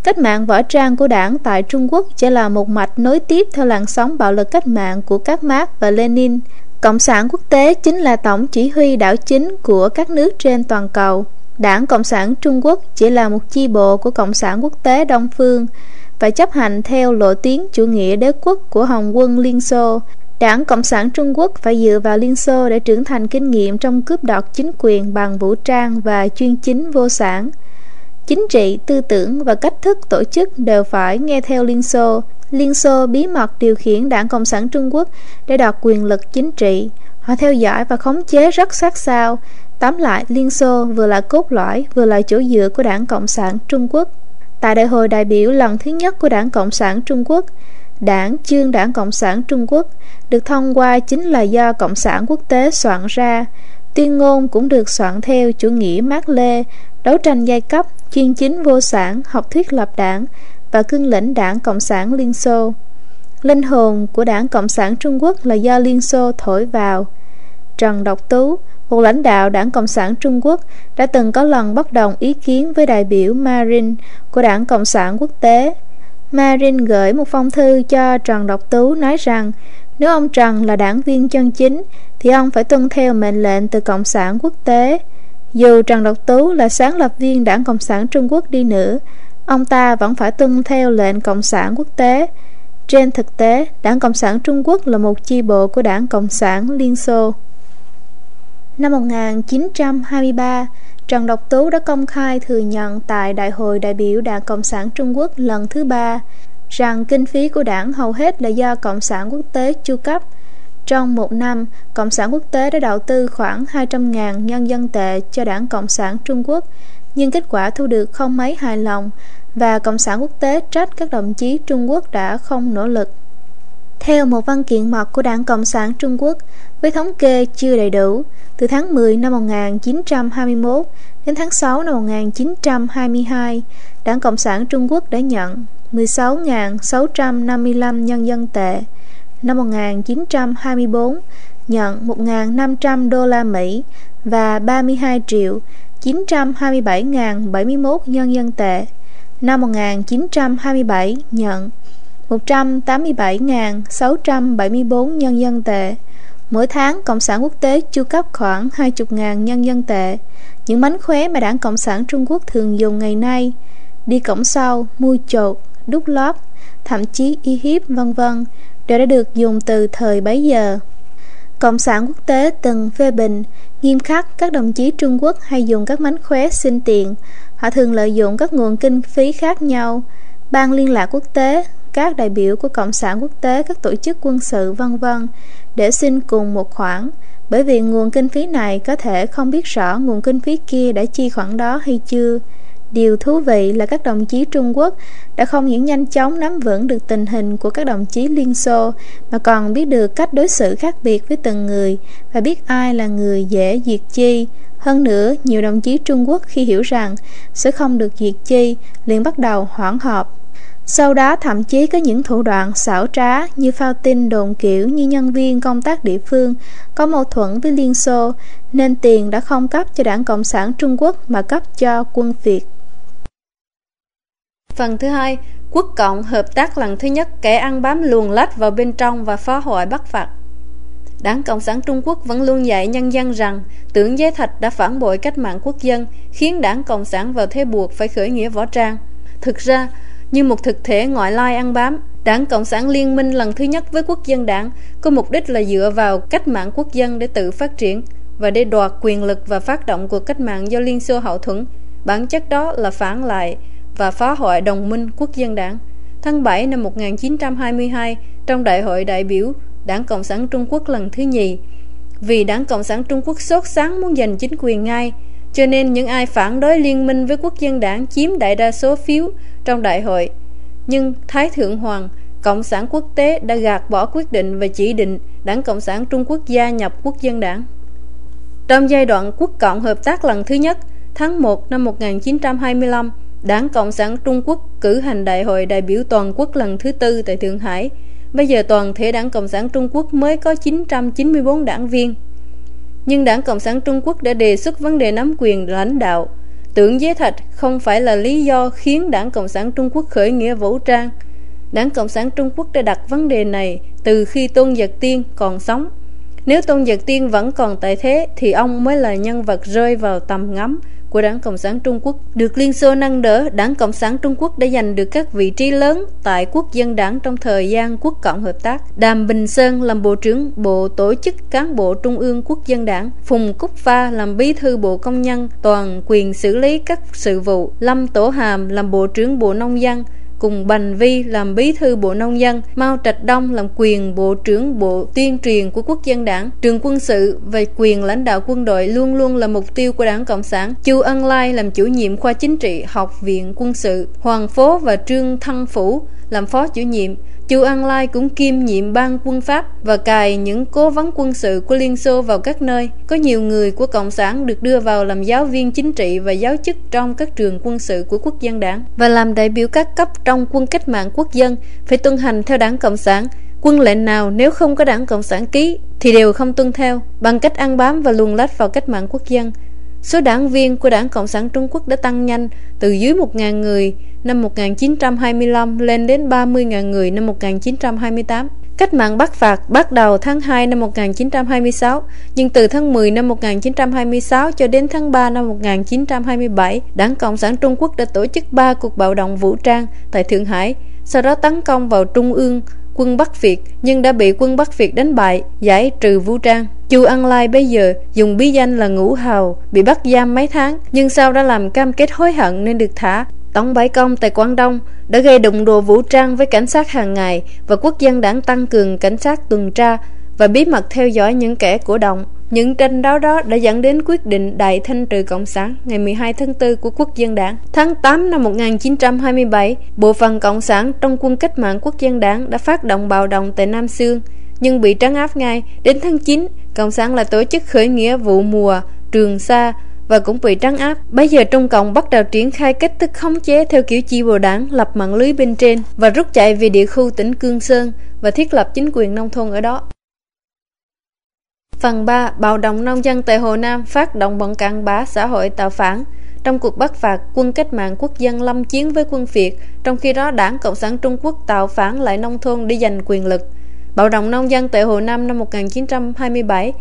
Cách mạng võ trang của đảng tại Trung Quốc chỉ là một mạch nối tiếp theo làn sóng bạo lực cách mạng của các Marx và Lenin. Cộng sản quốc tế chính là tổng chỉ huy đảo chính của các nước trên toàn cầu. Đảng Cộng sản Trung Quốc chỉ là một chi bộ của Cộng sản quốc tế Đông Phương và chấp hành theo lộ tuyến chủ nghĩa đế quốc của Hồng quân Liên Xô. Đảng Cộng sản Trung Quốc phải dựa vào Liên Xô để trưởng thành kinh nghiệm trong cướp đoạt chính quyền bằng vũ trang và chuyên chính vô sản. Chính trị, tư tưởng và cách thức tổ chức đều phải nghe theo Liên Xô. Liên Xô bí mật điều khiển Đảng Cộng sản Trung Quốc để đoạt quyền lực chính trị. Họ theo dõi và khống chế rất sát sao. Tóm lại, Liên Xô vừa là cốt lõi, vừa là chỗ dựa của Đảng Cộng sản Trung Quốc. Tại đại hội đại biểu lần thứ nhất của Đảng Cộng sản Trung Quốc, Đảng chương Đảng Cộng sản Trung Quốc được thông qua chính là do Cộng sản quốc tế soạn ra. Tuyên ngôn cũng được soạn theo chủ nghĩa Mác Lê, đấu tranh giai cấp, chuyên chính vô sản, học thuyết lập đảng và cương lĩnh Đảng Cộng sản Liên Xô. Linh hồn của Đảng Cộng sản Trung Quốc là do Liên Xô thổi vào. Trần Độc Tú, một lãnh đạo Đảng Cộng sản Trung Quốc, đã từng có lần bất đồng ý kiến với đại biểu Marin của Đảng Cộng sản quốc tế. Marin gửi một phong thư cho Trần Độc Tú nói rằng nếu ông Trần là đảng viên chân chính thì ông phải tuân theo mệnh lệnh từ Cộng sản quốc tế. Dù Trần Độc Tú là sáng lập viên Đảng Cộng sản Trung Quốc đi nữa, ông ta vẫn phải tuân theo lệnh Cộng sản quốc tế. Trên thực tế, Đảng Cộng sản Trung Quốc là một chi bộ của Đảng Cộng sản Liên Xô. Năm một nghìn chín trăm hai mươi ba, Trần Độc Tú đã công khai thừa nhận tại Đại hội đại biểu Đảng Cộng sản Trung Quốc lần thứ ba rằng kinh phí của đảng hầu hết là do Cộng sản quốc tế chu cấp. Trong một năm, Cộng sản quốc tế đã đầu tư khoảng hai trăm nghìn nhân dân tệ cho Đảng Cộng sản Trung Quốc, nhưng kết quả thu được không mấy hài lòng và Cộng sản quốc tế trách các đồng chí Trung Quốc đã không nỗ lực. Theo một văn kiện mật của Đảng Cộng sản Trung Quốc, với thống kê chưa đầy đủ, từ tháng mười năm một nghìn chín trăm hai mươi mốt đến tháng sáu năm một nghìn chín trăm hai mươi hai, Đảng Cộng sản Trung Quốc đã nhận mười sáu nghìn sáu trăm năm mươi lăm nhân dân tệ, năm một nghìn chín trăm hai mươi bốn nhận một nghìn năm trăm đô la Mỹ và ba mươi hai triệu chín trăm hai mươi bảy nghìn bảy mươi mốt nhân dân tệ, năm một nghìn chín trăm hai mươi bảy nhận một trăm tám mươi bảy nghìn sáu trăm bảy mươi bốn nhân dân tệ. Mỗi tháng, Cộng sản quốc tế chu cấp khoảng hai mươi nghìn nhân dân tệ, những mánh khóe mà Đảng Cộng sản Trung Quốc thường dùng ngày nay, đi cổng sau, mua chột, đút lót, thậm chí y hiếp vân vân, đều đã được dùng từ thời bấy giờ. Cộng sản quốc tế từng phê bình nghiêm khắc các đồng chí Trung Quốc hay dùng các mánh khóe xin tiền. Họ thường lợi dụng các nguồn kinh phí khác nhau, ban liên lạc quốc tế, các đại biểu của Cộng sản quốc tế, các tổ chức quân sự vân vân để xin cùng một khoản, bởi vì nguồn kinh phí này có thể không biết rõ nguồn kinh phí kia đã chi khoản đó hay chưa. Điều thú vị là các đồng chí Trung Quốc đã không những nhanh chóng nắm vững được tình hình của các đồng chí Liên Xô mà còn biết được cách đối xử khác biệt với từng người và biết ai là người dễ diệt chi. Hơn nữa, nhiều đồng chí Trung Quốc khi hiểu rằng sẽ không được diệt chi liền bắt đầu hoảng họp. Sau đó thậm chí có những thủ đoạn xảo trá như phao tin đồn kiểu như nhân viên công tác địa phương có mâu thuẫn với Liên Xô nên tiền đã không cấp cho Đảng Cộng sản Trung Quốc mà cấp cho quân Việt. Phần thứ hai, Quốc Cộng hợp tác lần thứ nhất, kẻ ăn bám luồn lách vào bên trong và phá hoại bắt phạt. Đảng Cộng sản Trung Quốc vẫn luôn dạy nhân dân rằng Tưởng Giới Thạch đã phản bội cách mạng quốc dân, khiến Đảng Cộng sản vào thế buộc phải khởi nghĩa võ trang. Thực ra, như một thực thể ngoại lai ăn bám, Đảng Cộng sản liên minh lần thứ nhất với Quốc dân Đảng có mục đích là dựa vào cách mạng quốc dân để tự phát triển và để đoạt quyền lực và phát động cuộc cách mạng do Liên Xô hậu thuẫn. Bản chất đó là phản lại và phá hoại đồng minh Quốc dân Đảng. Tháng bảy năm một nghìn chín trăm hai mươi hai, trong Đại hội đại biểu Đảng Cộng sản Trung Quốc lần thứ nhì, vì Đảng Cộng sản Trung Quốc sốt sắng muốn giành chính quyền ngay, Cho nên những ai phản đối liên minh với Quốc dân Đảng chiếm đại đa số phiếu trong đại hội. Nhưng Thái Thượng Hoàng, Cộng sản Quốc tế đã gạt bỏ quyết định và chỉ định Đảng Cộng sản Trung Quốc gia nhập Quốc dân Đảng. Trong giai đoạn Quốc Cộng hợp tác lần thứ nhất, tháng một năm một nghìn chín trăm hai mươi lăm, Đảng Cộng sản Trung Quốc cử hành đại hội đại biểu toàn quốc lần thứ tư tại Thượng Hải. Bây giờ toàn thể Đảng Cộng sản Trung Quốc mới có chín trăm chín mươi tư đảng viên. Nhưng Đảng Cộng sản Trung Quốc đã đề xuất vấn đề nắm quyền lãnh đạo. Tưởng Giới Thạch không phải là lý do khiến Đảng Cộng sản Trung Quốc khởi nghĩa vũ trang. Đảng Cộng sản Trung Quốc đã đặt vấn đề này từ khi Tôn Dật Tiên còn sống. Nếu Tôn Dật Tiên vẫn còn tại thế thì ông mới là nhân vật rơi vào tầm ngắm của Đảng Cộng sản Trung Quốc. Được Liên Xô nâng đỡ, Đảng Cộng sản Trung Quốc đã giành được các vị trí lớn tại Quốc dân Đảng trong thời gian Quốc Cộng hợp tác. Đàm Bình Sơn làm Bộ trưởng Bộ Tổ chức Cán bộ Trung ương Quốc dân Đảng, Phùng Cúc Pha làm Bí thư Bộ Công nhân toàn quyền xử lý các sự vụ, Lâm Tổ Hàm làm Bộ trưởng Bộ Nông dân, cùng Bành Vi làm Bí thư Bộ Nông dân, Mao Trạch Đông làm quyền Bộ trưởng Bộ Tuyên truyền của Quốc dân Đảng. Trường quân sự và quyền lãnh đạo quân đội luôn luôn là mục tiêu của Đảng Cộng sản. Chu Ân Lai làm chủ nhiệm khoa chính trị Học viện Quân sự, Hoàng Phố và Trương Thăng Phủ làm phó chủ nhiệm. Chu Ân Lai cũng kiêm nhiệm ban quân Pháp và cài những cố vấn quân sự của Liên Xô vào các nơi. Có nhiều người của Cộng sản được đưa vào làm giáo viên chính trị và giáo chức trong các trường quân sự của Quốc dân Đảng và làm đại biểu các cấp trong quân cách mạng quốc dân, phải tuân hành theo Đảng Cộng sản. Quân lệnh nào nếu không có Đảng Cộng sản ký thì đều không tuân theo, bằng cách ăn bám và luồn lách vào cách mạng quốc dân. Số đảng viên của Đảng Cộng sản Trung Quốc đã tăng nhanh từ dưới một nghìn người năm một nghìn chín trăm hai mươi lăm lên đến ba mươi nghìn người năm một nghìn chín trăm hai mươi tám. Cách mạng Bắc Phạt bắt đầu tháng hai năm một nghìn chín trăm hai mươi sáu, nhưng từ tháng mười năm một nghìn chín trăm hai mươi sáu cho đến tháng ba năm một nghìn chín trăm hai mươi bảy, Đảng Cộng sản Trung Quốc đã tổ chức ba cuộc bạo động vũ trang tại Thượng Hải, sau đó tấn công vào Trung ương quân Bắc Việt nhưng đã bị quân Bắc Việt đánh bại, giải trừ vũ trang. Chu Ân Lai bây giờ dùng bí danh là Ngũ Hào, bị bắt giam mấy tháng nhưng sau đã làm cam kết hối hận nên được thả. Tổng Bãi Công tại Quảng Đông đã gây đụng độ vũ trang với cảnh sát hàng ngày và Quốc dân Đảng tăng cường cảnh sát tuần tra và bí mật theo dõi những kẻ cổ động. Những tranh đấu đó đã dẫn đến quyết định đại thanh trừ Cộng sản ngày mười hai tháng tư của Quốc dân Đảng. Tháng tám năm một nghìn chín trăm hai mươi bảy, bộ phận Cộng sản trong quân cách mạng Quốc dân Đảng đã phát động bạo động tại Nam Xương nhưng bị trấn áp ngay. Đến tháng chín, Cộng sản lại tổ chức khởi nghĩa vụ mùa Trường Sa và cũng bị trấn áp. Bây giờ Trung Cộng bắt đầu triển khai cách thức khống chế theo kiểu chi bộ đảng, lập mạng lưới bên trên và rút chạy về địa khu tỉnh Cương Sơn và thiết lập chính quyền nông thôn ở đó. Phần ba. Bạo động nông dân tại Hồ Nam phát động bọn cặn bã xã hội tạo phản. Trong cuộc Bắc phạt, quân cách mạng quốc dân lâm chiến với quân Việt, trong khi đó Đảng Cộng sản Trung Quốc tạo phản lại nông thôn để giành quyền lực. Bạo động nông dân tại Hồ Nam năm một nghìn chín trăm hai mươi bảy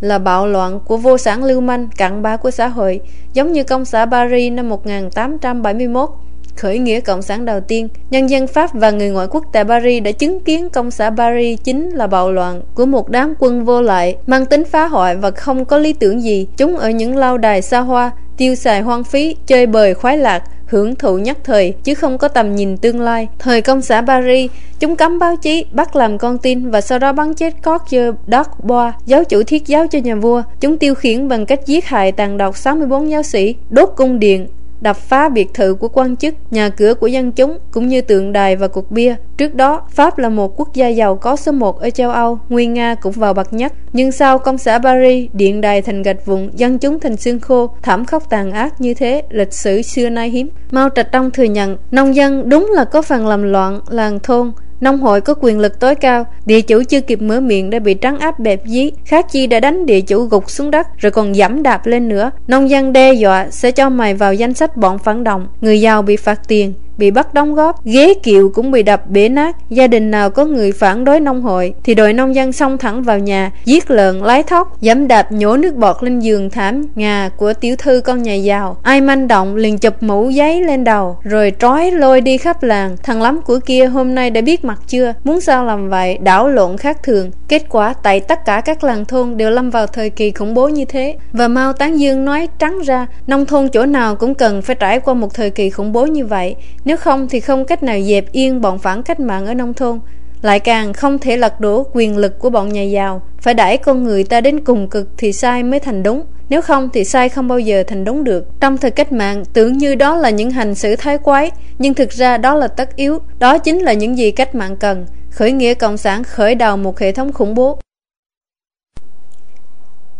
là bạo loạn của vô sản lưu manh, cặn bã của xã hội, giống như công xã Paris năm một nghìn tám trăm bảy mươi mốt, khởi nghĩa cộng sản đầu tiên. Nhân dân Pháp và người ngoại quốc tại Paris đã chứng kiến công xã Paris chính là bạo loạn của một đám quân vô lại, mang tính phá hoại và không có lý tưởng gì. Chúng ở những lâu đài xa hoa, tiêu xài hoang phí, chơi bời khoái lạc, hưởng thụ nhất thời chứ không có tầm nhìn tương lai. Thời công xã Paris, chúng cấm báo chí, bắt làm con tin và sau đó bắn chết Georges Darbois, giáo chủ thiết giáo cho nhà vua. Chúng tiêu khiển bằng cách giết hại tàn độc sáu mươi tư giáo sĩ, đốt cung điện, đập phá biệt thự của quan chức, nhà cửa của dân chúng cũng như tượng đài và cột bia. Trước đó, Pháp là một quốc gia giàu có số một ở châu Âu, nguyên Nga cũng vào bậc nhất. Nhưng sau công xã Paris, điện đài thành gạch vụn, dân chúng thành xương khô, thảm khốc tàn ác như thế, lịch sử xưa nay hiếm. Mao Trạch Đông thừa nhận, nông dân đúng là có phần làm loạn làng thôn. Nông hội có quyền lực tối cao, địa chủ chưa kịp mở miệng đã bị trấn áp bẹp dí, khác chi đã đánh địa chủ gục xuống đất rồi còn giẫm đạp lên nữa. Nông dân đe dọa sẽ cho mày vào danh sách bọn phản động, người giàu bị phạt tiền, bị bắt đóng góp, ghế kiệu cũng bị đập bể nát. Gia đình nào có người phản đối nông hội thì đội nông dân xông thẳng vào nhà, giết lợn, lái thóc, giẫm đạp nhổ nước bọt lên giường thảm nhà của tiểu thư con nhà giàu. Ai manh động liền chụp mũ giấy lên đầu rồi trói lôi đi khắp làng. Thằng lắm của kia hôm nay đã biết mặt chưa, muốn sao làm vậy, đảo lộn khác thường. Kết quả tại tất cả các làng thôn đều lâm vào thời kỳ khủng bố như thế. Và Mao tán dương nói trắng ra, nông thôn chỗ nào cũng cần phải trải qua một thời kỳ khủng bố như vậy. Nếu không thì không cách nào dẹp yên bọn phản cách mạng ở nông thôn, lại càng không thể lật đổ quyền lực của bọn nhà giàu. Phải đẩy con người ta đến cùng cực thì sai mới thành đúng. Nếu không thì sai không bao giờ thành đúng được. Trong thời cách mạng, tưởng như đó là những hành xử thái quái, nhưng thực ra đó là tất yếu. Đó chính là những gì cách mạng cần. Khởi nghĩa cộng sản khởi đầu một hệ thống khủng bố.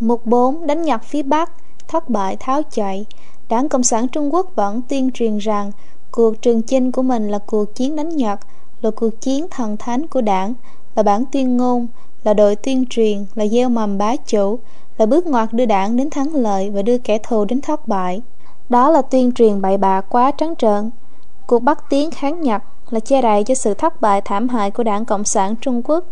Mục bốn. Đánh Nhật phía Bắc, thất bại tháo chạy. Đảng Cộng sản Trung Quốc vẫn tuyên truyền rằng cuộc trường chinh của mình là cuộc chiến đánh Nhật, là cuộc chiến thần thánh của đảng, là bản tuyên ngôn, là đội tuyên truyền, là gieo mầm bá chủ, là bước ngoặt đưa đảng đến thắng lợi và đưa kẻ thù đến thất bại. Đó là tuyên truyền bậy bạ quá trắng trợn. Cuộc Bắc tiến kháng Nhật là che đậy cho sự thất bại thảm hại của Đảng Cộng sản Trung Quốc.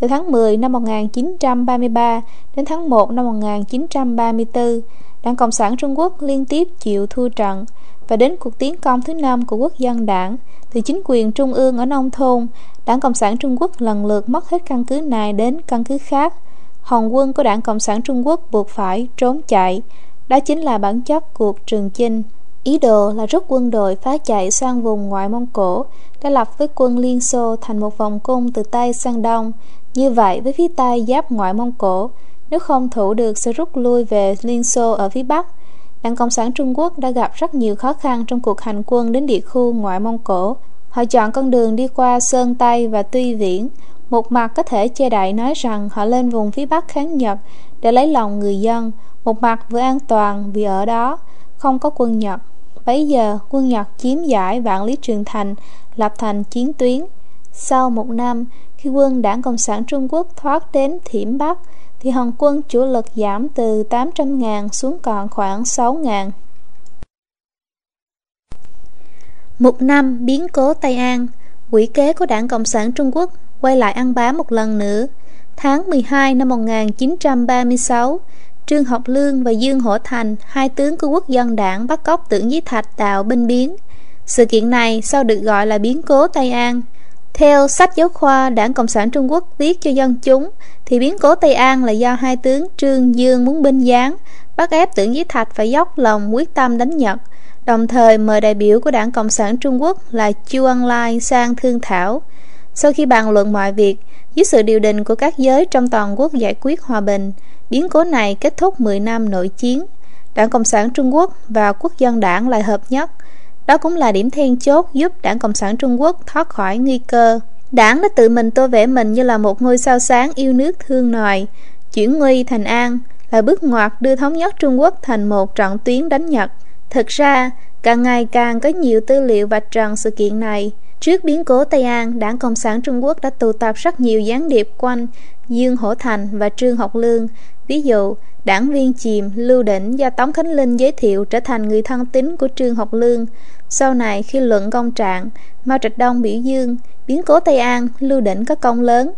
Từ tháng mười năm một nghìn chín trăm ba mươi ba đến tháng một năm một nghìn chín trăm ba mươi tư, Đảng Cộng sản Trung Quốc liên tiếp chịu thua trận, và đến cuộc tiến công thứ năm của Quốc dân Đảng từ chính quyền trung ương ở nông thôn, Đảng Cộng sản Trung Quốc lần lượt mất hết căn cứ này đến căn cứ khác. Hồng quân của Đảng Cộng sản Trung Quốc buộc phải trốn chạy. Đó chính là bản chất cuộc trường chinh. Ý đồ là rút quân đội phá chạy sang vùng ngoại Mông Cổ, đã lập với quân Liên Xô thành một vòng cung từ Tây sang Đông. Như vậy, với phía Tây giáp ngoại Mông Cổ, nếu không thủ được sẽ rút lui về Liên Xô ở phía Bắc. Đảng Cộng sản Trung Quốc đã gặp rất nhiều khó khăn trong cuộc hành quân đến địa khu ngoại Mông Cổ. Họ chọn con đường đi qua Sơn Tây và Tuy Viễn. Một mặt có thể che đậy nói rằng họ lên vùng phía Bắc kháng Nhật để lấy lòng người dân, một mặt vừa an toàn vì ở đó không có quân Nhật. Bấy giờ quân Nhật chiếm giải Vạn Lý Trường Thành, lập thành chiến tuyến. Sau một năm, khi quân Đảng Cộng sản Trung Quốc thoát đến Thiểm Bắc, thì Hồng quân chủ lực giảm từ tám trăm nghìn xuống còn khoảng sáu nghìn. Mục năm. Biến cố Tây An. Quỹ kế của Đảng Cộng sản Trung Quốc quay lại ăn bám một lần nữa. Tháng mười hai năm một nghìn chín trăm ba mươi sáu, Trương Học Lương và Dương Hổ Thành, hai tướng của Quốc dân Đảng, bắt cóc Tưởng Giới Thạch tạo binh biến. Sự kiện này sau được gọi là biến cố Tây An. Theo sách giáo khoa Đảng Cộng sản Trung Quốc viết cho dân chúng, thì biến cố Tây An là do hai tướng Trương Dương muốn binh giáng, bắt ép Tưởng Giới Thạch phải dốc lòng quyết tâm đánh Nhật, đồng thời mời đại biểu của Đảng Cộng sản Trung Quốc là Chu Ân Lai sang thương thảo. Sau khi bàn luận mọi việc, dưới sự điều đình của các giới trong toàn quốc giải quyết hòa bình, biến cố này kết thúc mười năm nội chiến. Đảng Cộng sản Trung Quốc và Quốc dân Đảng lại hợp nhất. Đó cũng là điểm then chốt giúp Đảng Cộng sản Trung Quốc thoát khỏi nguy cơ. Đảng đã tự mình tô vẽ mình như là một ngôi sao sáng yêu nước thương nòi. Chuyển nguy thành an là bước ngoặt đưa thống nhất Trung Quốc thành một trận tuyến đánh Nhật. Thực ra, càng ngày càng có nhiều tư liệu vạch trần sự kiện này. Trước biến cố Tây An, Đảng Cộng sản Trung Quốc đã tụ tập rất nhiều gián điệp quanh Dương Hổ Thành và Trương Học Lương. Ví dụ, đảng viên chìm Lưu Đỉnh do Tống Khánh Linh giới thiệu trở thành người thân tín của Trương Học Lương. Sau này khi luận công trạng, Mao Trạch Đông biểu dương biến cố Tây An, Lưu Đỉnh có công lớn.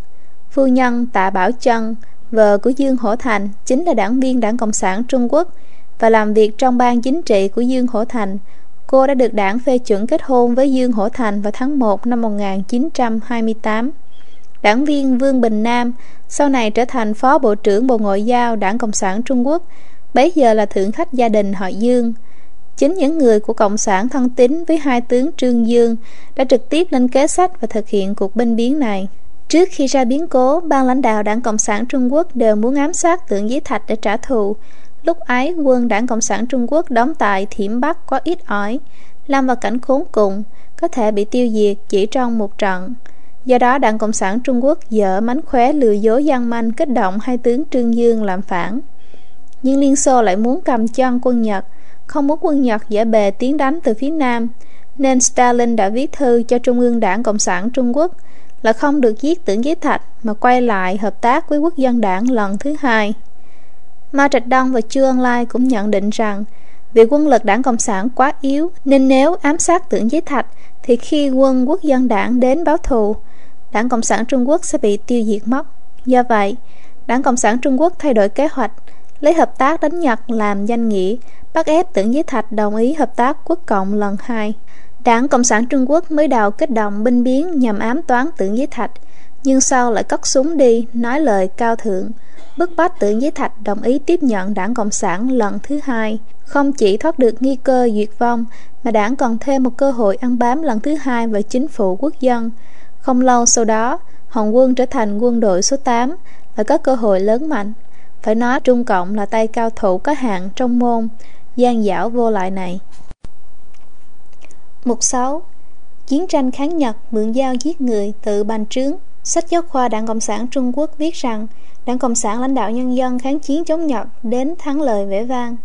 Phu nhân Tạ Bảo Trân, vợ của Dương Hổ Thành, chính là đảng viên Đảng Cộng sản Trung Quốc và làm việc trong ban chính trị của Dương Hổ Thành. Cô đã được đảng phê chuẩn kết hôn với Dương Hổ Thành vào tháng một năm một nghìn chín trăm hai mươi tám. Đảng viên Vương Bình Nam sau này trở thành Phó Bộ trưởng Bộ Ngoại giao Đảng Cộng sản Trung Quốc, bấy giờ là thượng khách gia đình họ Dương. Chính những người của Cộng sản thân tín với hai tướng Trương Dương đã trực tiếp lên kế sách và thực hiện cuộc binh biến này. Trước khi ra biến cố, ban lãnh đạo Đảng Cộng sản Trung Quốc đều muốn ám sát Tưởng Giới Thạch để trả thù. Lúc ấy, quân Đảng Cộng sản Trung Quốc đóng tại Thiểm Bắc có ít ỏi, lâm vào cảnh khốn cùng, có thể bị tiêu diệt chỉ trong một trận. Do đó, Đảng Cộng sản Trung Quốc dở mánh khóe lừa dối gian manh, kích động hai tướng Trương Dương làm phản. Nhưng Liên Xô lại muốn cầm chân quân Nhật, không muốn quân Nhật dễ bề tiến đánh từ phía Nam, nên Stalin đã viết thư cho Trung ương Đảng Cộng sản Trung Quốc là không được giết Tưởng Giới Thạch mà quay lại hợp tác với Quốc dân Đảng lần thứ hai. Mao Trạch Đông và Chu Ân Lai cũng nhận định rằng vì quân lực Đảng Cộng sản quá yếu, nên nếu ám sát Tưởng Giới Thạch thì khi quân Quốc dân Đảng đến báo thù, Đảng Cộng sản Trung Quốc sẽ bị tiêu diệt mất. Do vậy, Đảng Cộng sản Trung Quốc thay đổi kế hoạch, lấy hợp tác đánh Nhật làm danh nghĩa, bắt ép Tưởng Giới Thạch đồng ý hợp tác quốc cộng lần hai. Đảng Cộng sản Trung Quốc mới đầu kích động binh biến nhằm ám toán Tưởng Giới Thạch, nhưng sau lại cất súng đi, nói lời cao thượng, bức bách Tưởng Giới Thạch đồng ý tiếp nhận Đảng Cộng sản lần thứ hai. Không chỉ thoát được nguy cơ diệt vong, mà đảng còn thêm một cơ hội ăn bám lần thứ hai vào chính phủ quốc dân. Không lâu sau đó, Hồng quân trở thành quân đội số tám và có cơ hội lớn mạnh. Phải nói Trung Cộng là tay cao thủ có hạng trong môn gian dảo vô lại này. Mục sáu. Chiến tranh kháng Nhật, mượn dao giết người, tự bành trướng. Sách giáo khoa Đảng Cộng sản Trung Quốc viết rằng Đảng Cộng sản lãnh đạo nhân dân kháng chiến chống Nhật đến thắng lợi vẻ vang.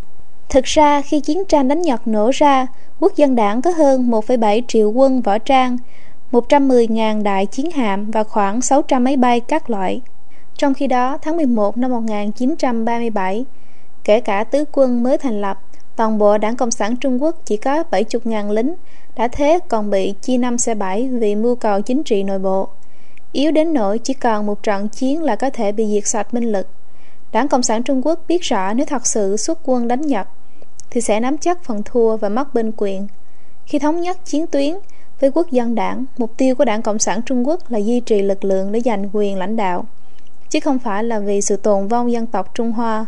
Thực ra khi chiến tranh đánh Nhật nổ ra, Quốc dân Đảng có hơn một phẩy bảy triệu quân võ trang, một trăm mười nghìn đại chiến hạm và khoảng sáu trăm máy bay các loại. Trong khi đó, tháng mười một năm một nghìn chín trăm ba mươi bảy, kể cả tứ quân mới thành lập, toàn bộ Đảng Cộng sản Trung Quốc chỉ có bảy mươi nghìn lính, đã thế còn bị chia năm xẻ bảy vì mưu cầu chính trị nội bộ. Yếu đến nỗi chỉ còn một trận chiến là có thể bị diệt sạch binh lực. Đảng Cộng sản Trung Quốc biết rõ nếu thật sự xuất quân đánh Nhật thì sẽ nắm chắc phần thua và mất binh quyền. Khi thống nhất chiến tuyến với Quốc dân Đảng, mục tiêu của Đảng Cộng sản Trung Quốc là duy trì lực lượng để giành quyền lãnh đạo, chứ không phải là vì sự tồn vong dân tộc Trung Hoa.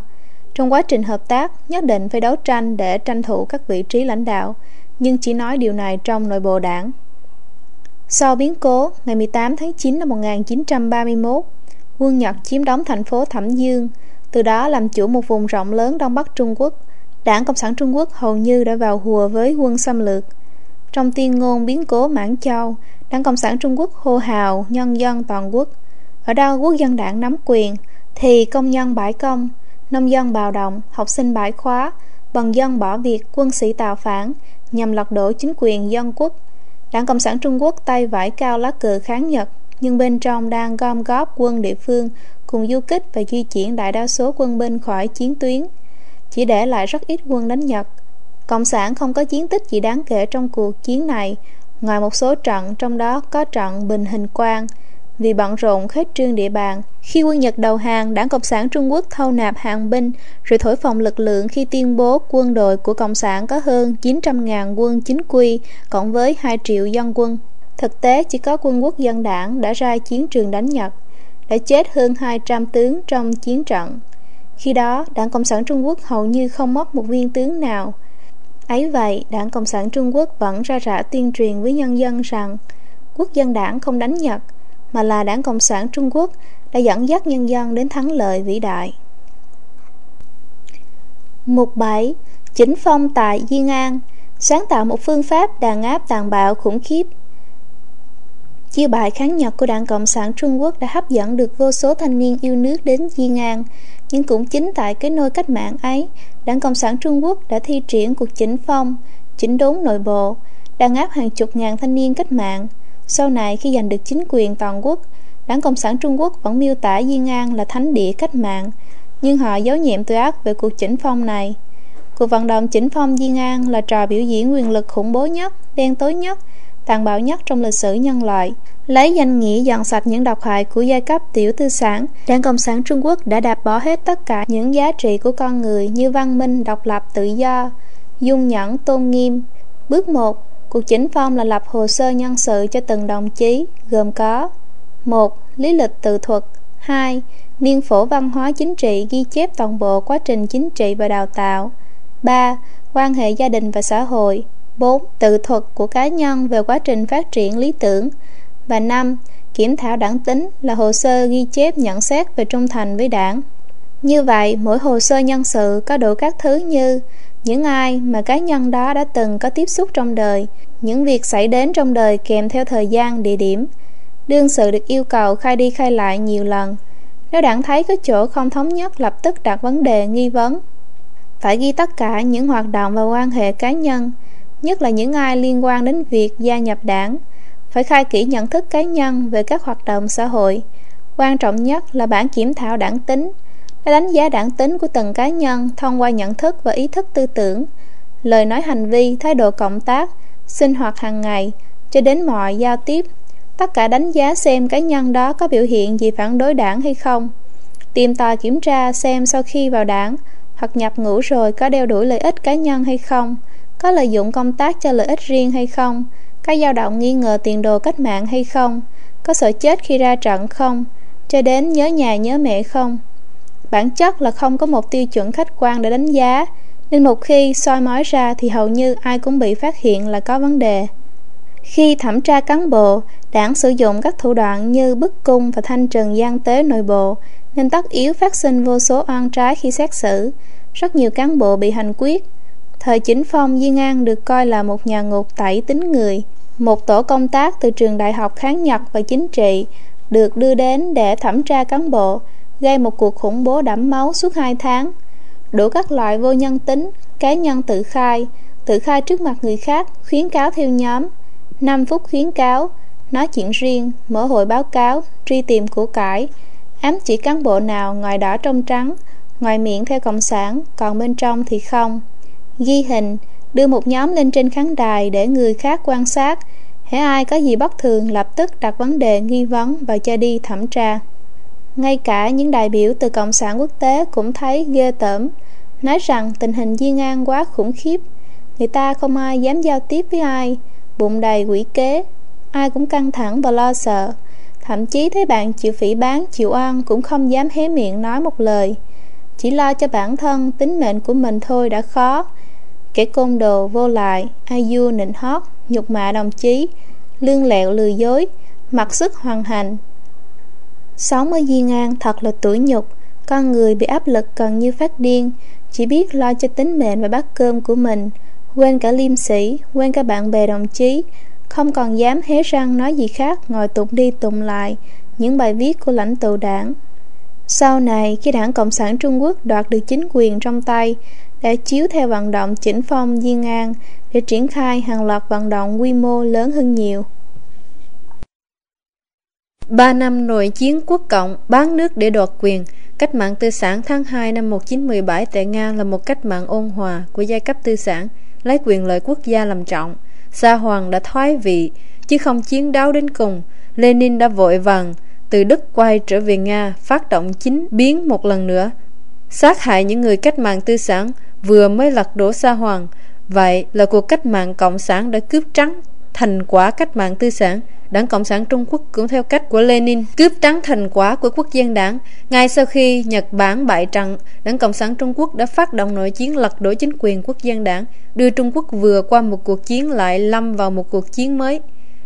Trong quá trình hợp tác, nhất định phải đấu tranh để tranh thủ các vị trí lãnh đạo, nhưng chỉ nói điều này trong nội bộ đảng. Sau biến cố, ngày mười tám tháng chín năm một nghìn chín trăm ba mươi mốt, quân Nhật chiếm đóng thành phố Thẩm Dương, từ đó làm chủ một vùng rộng lớn Đông Bắc Trung Quốc. Đảng Cộng sản Trung Quốc hầu như đã vào hùa với quân xâm lược. Trong tuyên ngôn biến cố Mãn Châu, Đảng Cộng sản Trung Quốc hô hào nhân dân toàn quốc. Ở đâu Quốc dân Đảng nắm quyền thì công nhân bãi công, nông dân bạo động, học sinh bãi khóa, bần dân bỏ việc, quân sĩ tạo phản nhằm lật đổ chính quyền dân quốc. Đảng Cộng sản Trung Quốc tay vải cao lá cờ kháng Nhật, nhưng bên trong đang gom góp quân địa phương cùng du kích và di chuyển đại đa số quân binh khỏi chiến tuyến, chỉ để lại rất ít quân đánh Nhật. Cộng sản không có chiến tích gì đáng kể trong cuộc chiến này, ngoài một số trận, trong đó có trận Bình Hình Quang. Vì bận rộn khuyết trương địa bàn, khi quân Nhật đầu hàng, Đảng Cộng sản Trung Quốc thâu nạp hàng binh, rồi thổi phồng lực lượng khi tuyên bố quân đội của Cộng sản có hơn chín trăm nghìn quân chính quy, cộng với hai triệu dân quân. Thực tế, chỉ có quân Quốc dân Đảng đã ra chiến trường đánh Nhật, đã chết hơn hai trăm tướng trong chiến trận. Khi đó, Đảng Cộng sản Trung Quốc hầu như không mất một viên tướng nào. Ấy vậy, Đảng Cộng sản Trung Quốc vẫn ra rã tuyên truyền với nhân dân rằng Quốc dân Đảng không đánh Nhật, mà là Đảng Cộng sản Trung Quốc đã dẫn dắt nhân dân đến thắng lợi vĩ đại. Mục bảy. Chỉnh phong tại Diên An, sáng tạo một phương pháp đàn áp tàn bạo khủng khiếp. Chiêu bài kháng Nhật của Đảng Cộng sản Trung Quốc đã hấp dẫn được vô số thanh niên yêu nước đến Diên An, nhưng cũng chính tại cái nôi cách mạng ấy, Đảng Cộng sản Trung Quốc đã thi triển cuộc chỉnh phong, chỉnh đốn nội bộ, đàn áp hàng chục ngàn thanh niên cách mạng. Sau này khi giành được chính quyền toàn quốc, Đảng Cộng sản Trung Quốc vẫn miêu tả Diên An là thánh địa cách mạng, nhưng họ giấu nhiệm tội ác về cuộc chỉnh phong này. Cuộc vận động chỉnh phong Diên An là trò biểu diễn quyền lực khủng bố nhất, đen tối nhất, tàn bạo nhất trong lịch sử nhân loại. Lấy danh nghĩa dọn sạch những độc hại của giai cấp tiểu tư sản, Đảng Cộng sản Trung Quốc đã đạp bỏ hết tất cả những giá trị của con người như văn minh, độc lập, tự do, dung nhẫn, tôn nghiêm. Bước một. Cuộc chỉnh phong là lập hồ sơ nhân sự cho từng đồng chí, gồm có một. Lý lịch tự thuật. Hai. Niên phổ văn hóa chính trị, ghi chép toàn bộ quá trình chính trị và đào tạo. Ba. Quan hệ gia đình và xã hội. Bốn. Tự thuật của cá nhân về quá trình phát triển lý tưởng. Và năm. Kiểm thảo đảng tính là hồ sơ ghi chép nhận xét về trung thành với đảng. Như vậy, mỗi hồ sơ nhân sự có đủ các thứ như những ai mà cá nhân đó đã từng có tiếp xúc trong đời, những việc xảy đến trong đời kèm theo thời gian, địa điểm. Đương sự được yêu cầu khai đi khai lại nhiều lần. Nếu đảng thấy có chỗ không thống nhất, lập tức đặt vấn đề nghi vấn. Phải ghi tất cả những hoạt động và quan hệ cá nhân, nhất là những ai liên quan đến việc gia nhập đảng. Phải khai kỹ nhận thức cá nhân về các hoạt động xã hội. Quan trọng nhất là bản kiểm thảo đảng tính đã đánh giá đảng tính của từng cá nhân thông qua nhận thức và ý thức tư tưởng, lời nói hành vi, thái độ cộng tác, sinh hoạt hàng ngày, cho đến mọi giao tiếp. Tất cả đánh giá xem cá nhân đó có biểu hiện gì phản đối đảng hay không. Tìm tòi kiểm tra xem sau khi vào đảng hoặc nhập ngũ rồi có đeo đuổi lợi ích cá nhân hay không, có lợi dụng công tác cho lợi ích riêng hay không, có dao động nghi ngờ tiền đồ cách mạng hay không, có sợ chết khi ra trận không, cho đến nhớ nhà nhớ mẹ không. Bản chất là không có một tiêu chuẩn khách quan để đánh giá, nên một khi soi mói ra thì hầu như ai cũng bị phát hiện là có vấn đề. Khi thẩm tra cán bộ, đảng sử dụng các thủ đoạn như bức cung và thanh trừng gian tế nội bộ nên tất yếu phát sinh vô số oan trái khi xét xử. Rất nhiều cán bộ bị hành quyết. Thời Chỉnh Phong, Diên An được coi là một nhà ngục tẩy tính người. Một tổ công tác từ trường đại học Hán Nhật và chính trị được đưa đến để thẩm tra cán bộ, gây một cuộc khủng bố đẫm máu suốt hai tháng. Đủ các loại vô nhân tính, cá nhân tự khai, tự khai trước mặt người khác, khuyến cáo theo nhóm, năm phút khuyến cáo, nói chuyện riêng, mở hội báo cáo, truy tìm của cải, ám chỉ cán bộ nào ngoài đỏ trong trắng, ngoài miệng theo cộng sản, còn bên trong thì không. Ghi hình, đưa một nhóm lên trên khán đài để người khác quan sát, hễ ai có gì bất thường lập tức đặt vấn đề nghi vấn và cho đi thẩm tra. Ngay cả những đại biểu từ Cộng sản quốc tế cũng thấy ghê tởm, nói rằng tình hình Diên An quá khủng khiếp, người ta không ai dám giao tiếp với ai, bụng đầy quỷ kế, ai cũng căng thẳng và lo sợ, thậm chí thấy bạn chịu phỉ báng, chịu oan cũng không dám hé miệng nói một lời, chỉ lo cho bản thân, tính mệnh của mình thôi đã khó. Kẻ côn đồ vô lại, ai vua nịnh hót, nhục mạ đồng chí, lương lẹo lừa dối, mặc sức hoàn hành. Sáu mươi Diên An thật là tủi nhục, con người bị áp lực gần như phát điên, chỉ biết lo cho tính mệnh và bát cơm của mình, quên cả liêm sĩ, quên cả bạn bè đồng chí, không còn dám hé răng nói gì khác ngồi tụng đi tụng lại những bài viết của lãnh tụ đảng. Sau này, khi Đảng Cộng sản Trung Quốc đoạt được chính quyền trong tay, đã chiếu theo vận động Chỉnh Phong Diên An để triển khai hàng loạt vận động quy mô lớn hơn nhiều. Ba năm nội chiến quốc cộng, bán nước để đoạt quyền, cách mạng tư sản tháng hai năm một nghìn chín trăm mười bảy tại Nga là một cách mạng ôn hòa của giai cấp tư sản, lấy quyền lợi quốc gia làm trọng. Sa Hoàng đã thoái vị, chứ không chiến đấu đến cùng. Lenin đã vội vàng từ Đức quay trở về Nga, phát động chính biến một lần nữa, sát hại những người cách mạng tư sản vừa mới lật đổ Sa Hoàng. Vậy là cuộc cách mạng cộng sản đã cướp trắng thành quả cách mạng tư sản. Đảng Cộng sản Trung Quốc cũng theo cách của Lenin cướp trắng thành quả của Quốc dân Đảng. Ngay sau khi Nhật Bản bại trận, Đảng Cộng sản Trung Quốc đã phát động nội chiến lật đổ chính quyền Quốc dân Đảng, đưa Trung Quốc vừa qua một cuộc chiến lại lâm vào một cuộc chiến mới.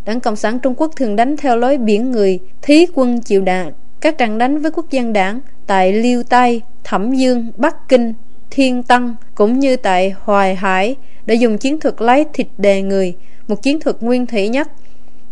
Đảng Cộng sản Trung Quốc thường đánh theo lối biển người, thí quân chịu đạn. Các trận đánh với Quốc dân Đảng tại Liêu Tây, Thẩm Dương, Bắc Kinh, Thiên Tân cũng như tại Hoài Hải đã dùng chiến thuật lấy thịt đè người, một chiến thuật nguyên thủy nhất,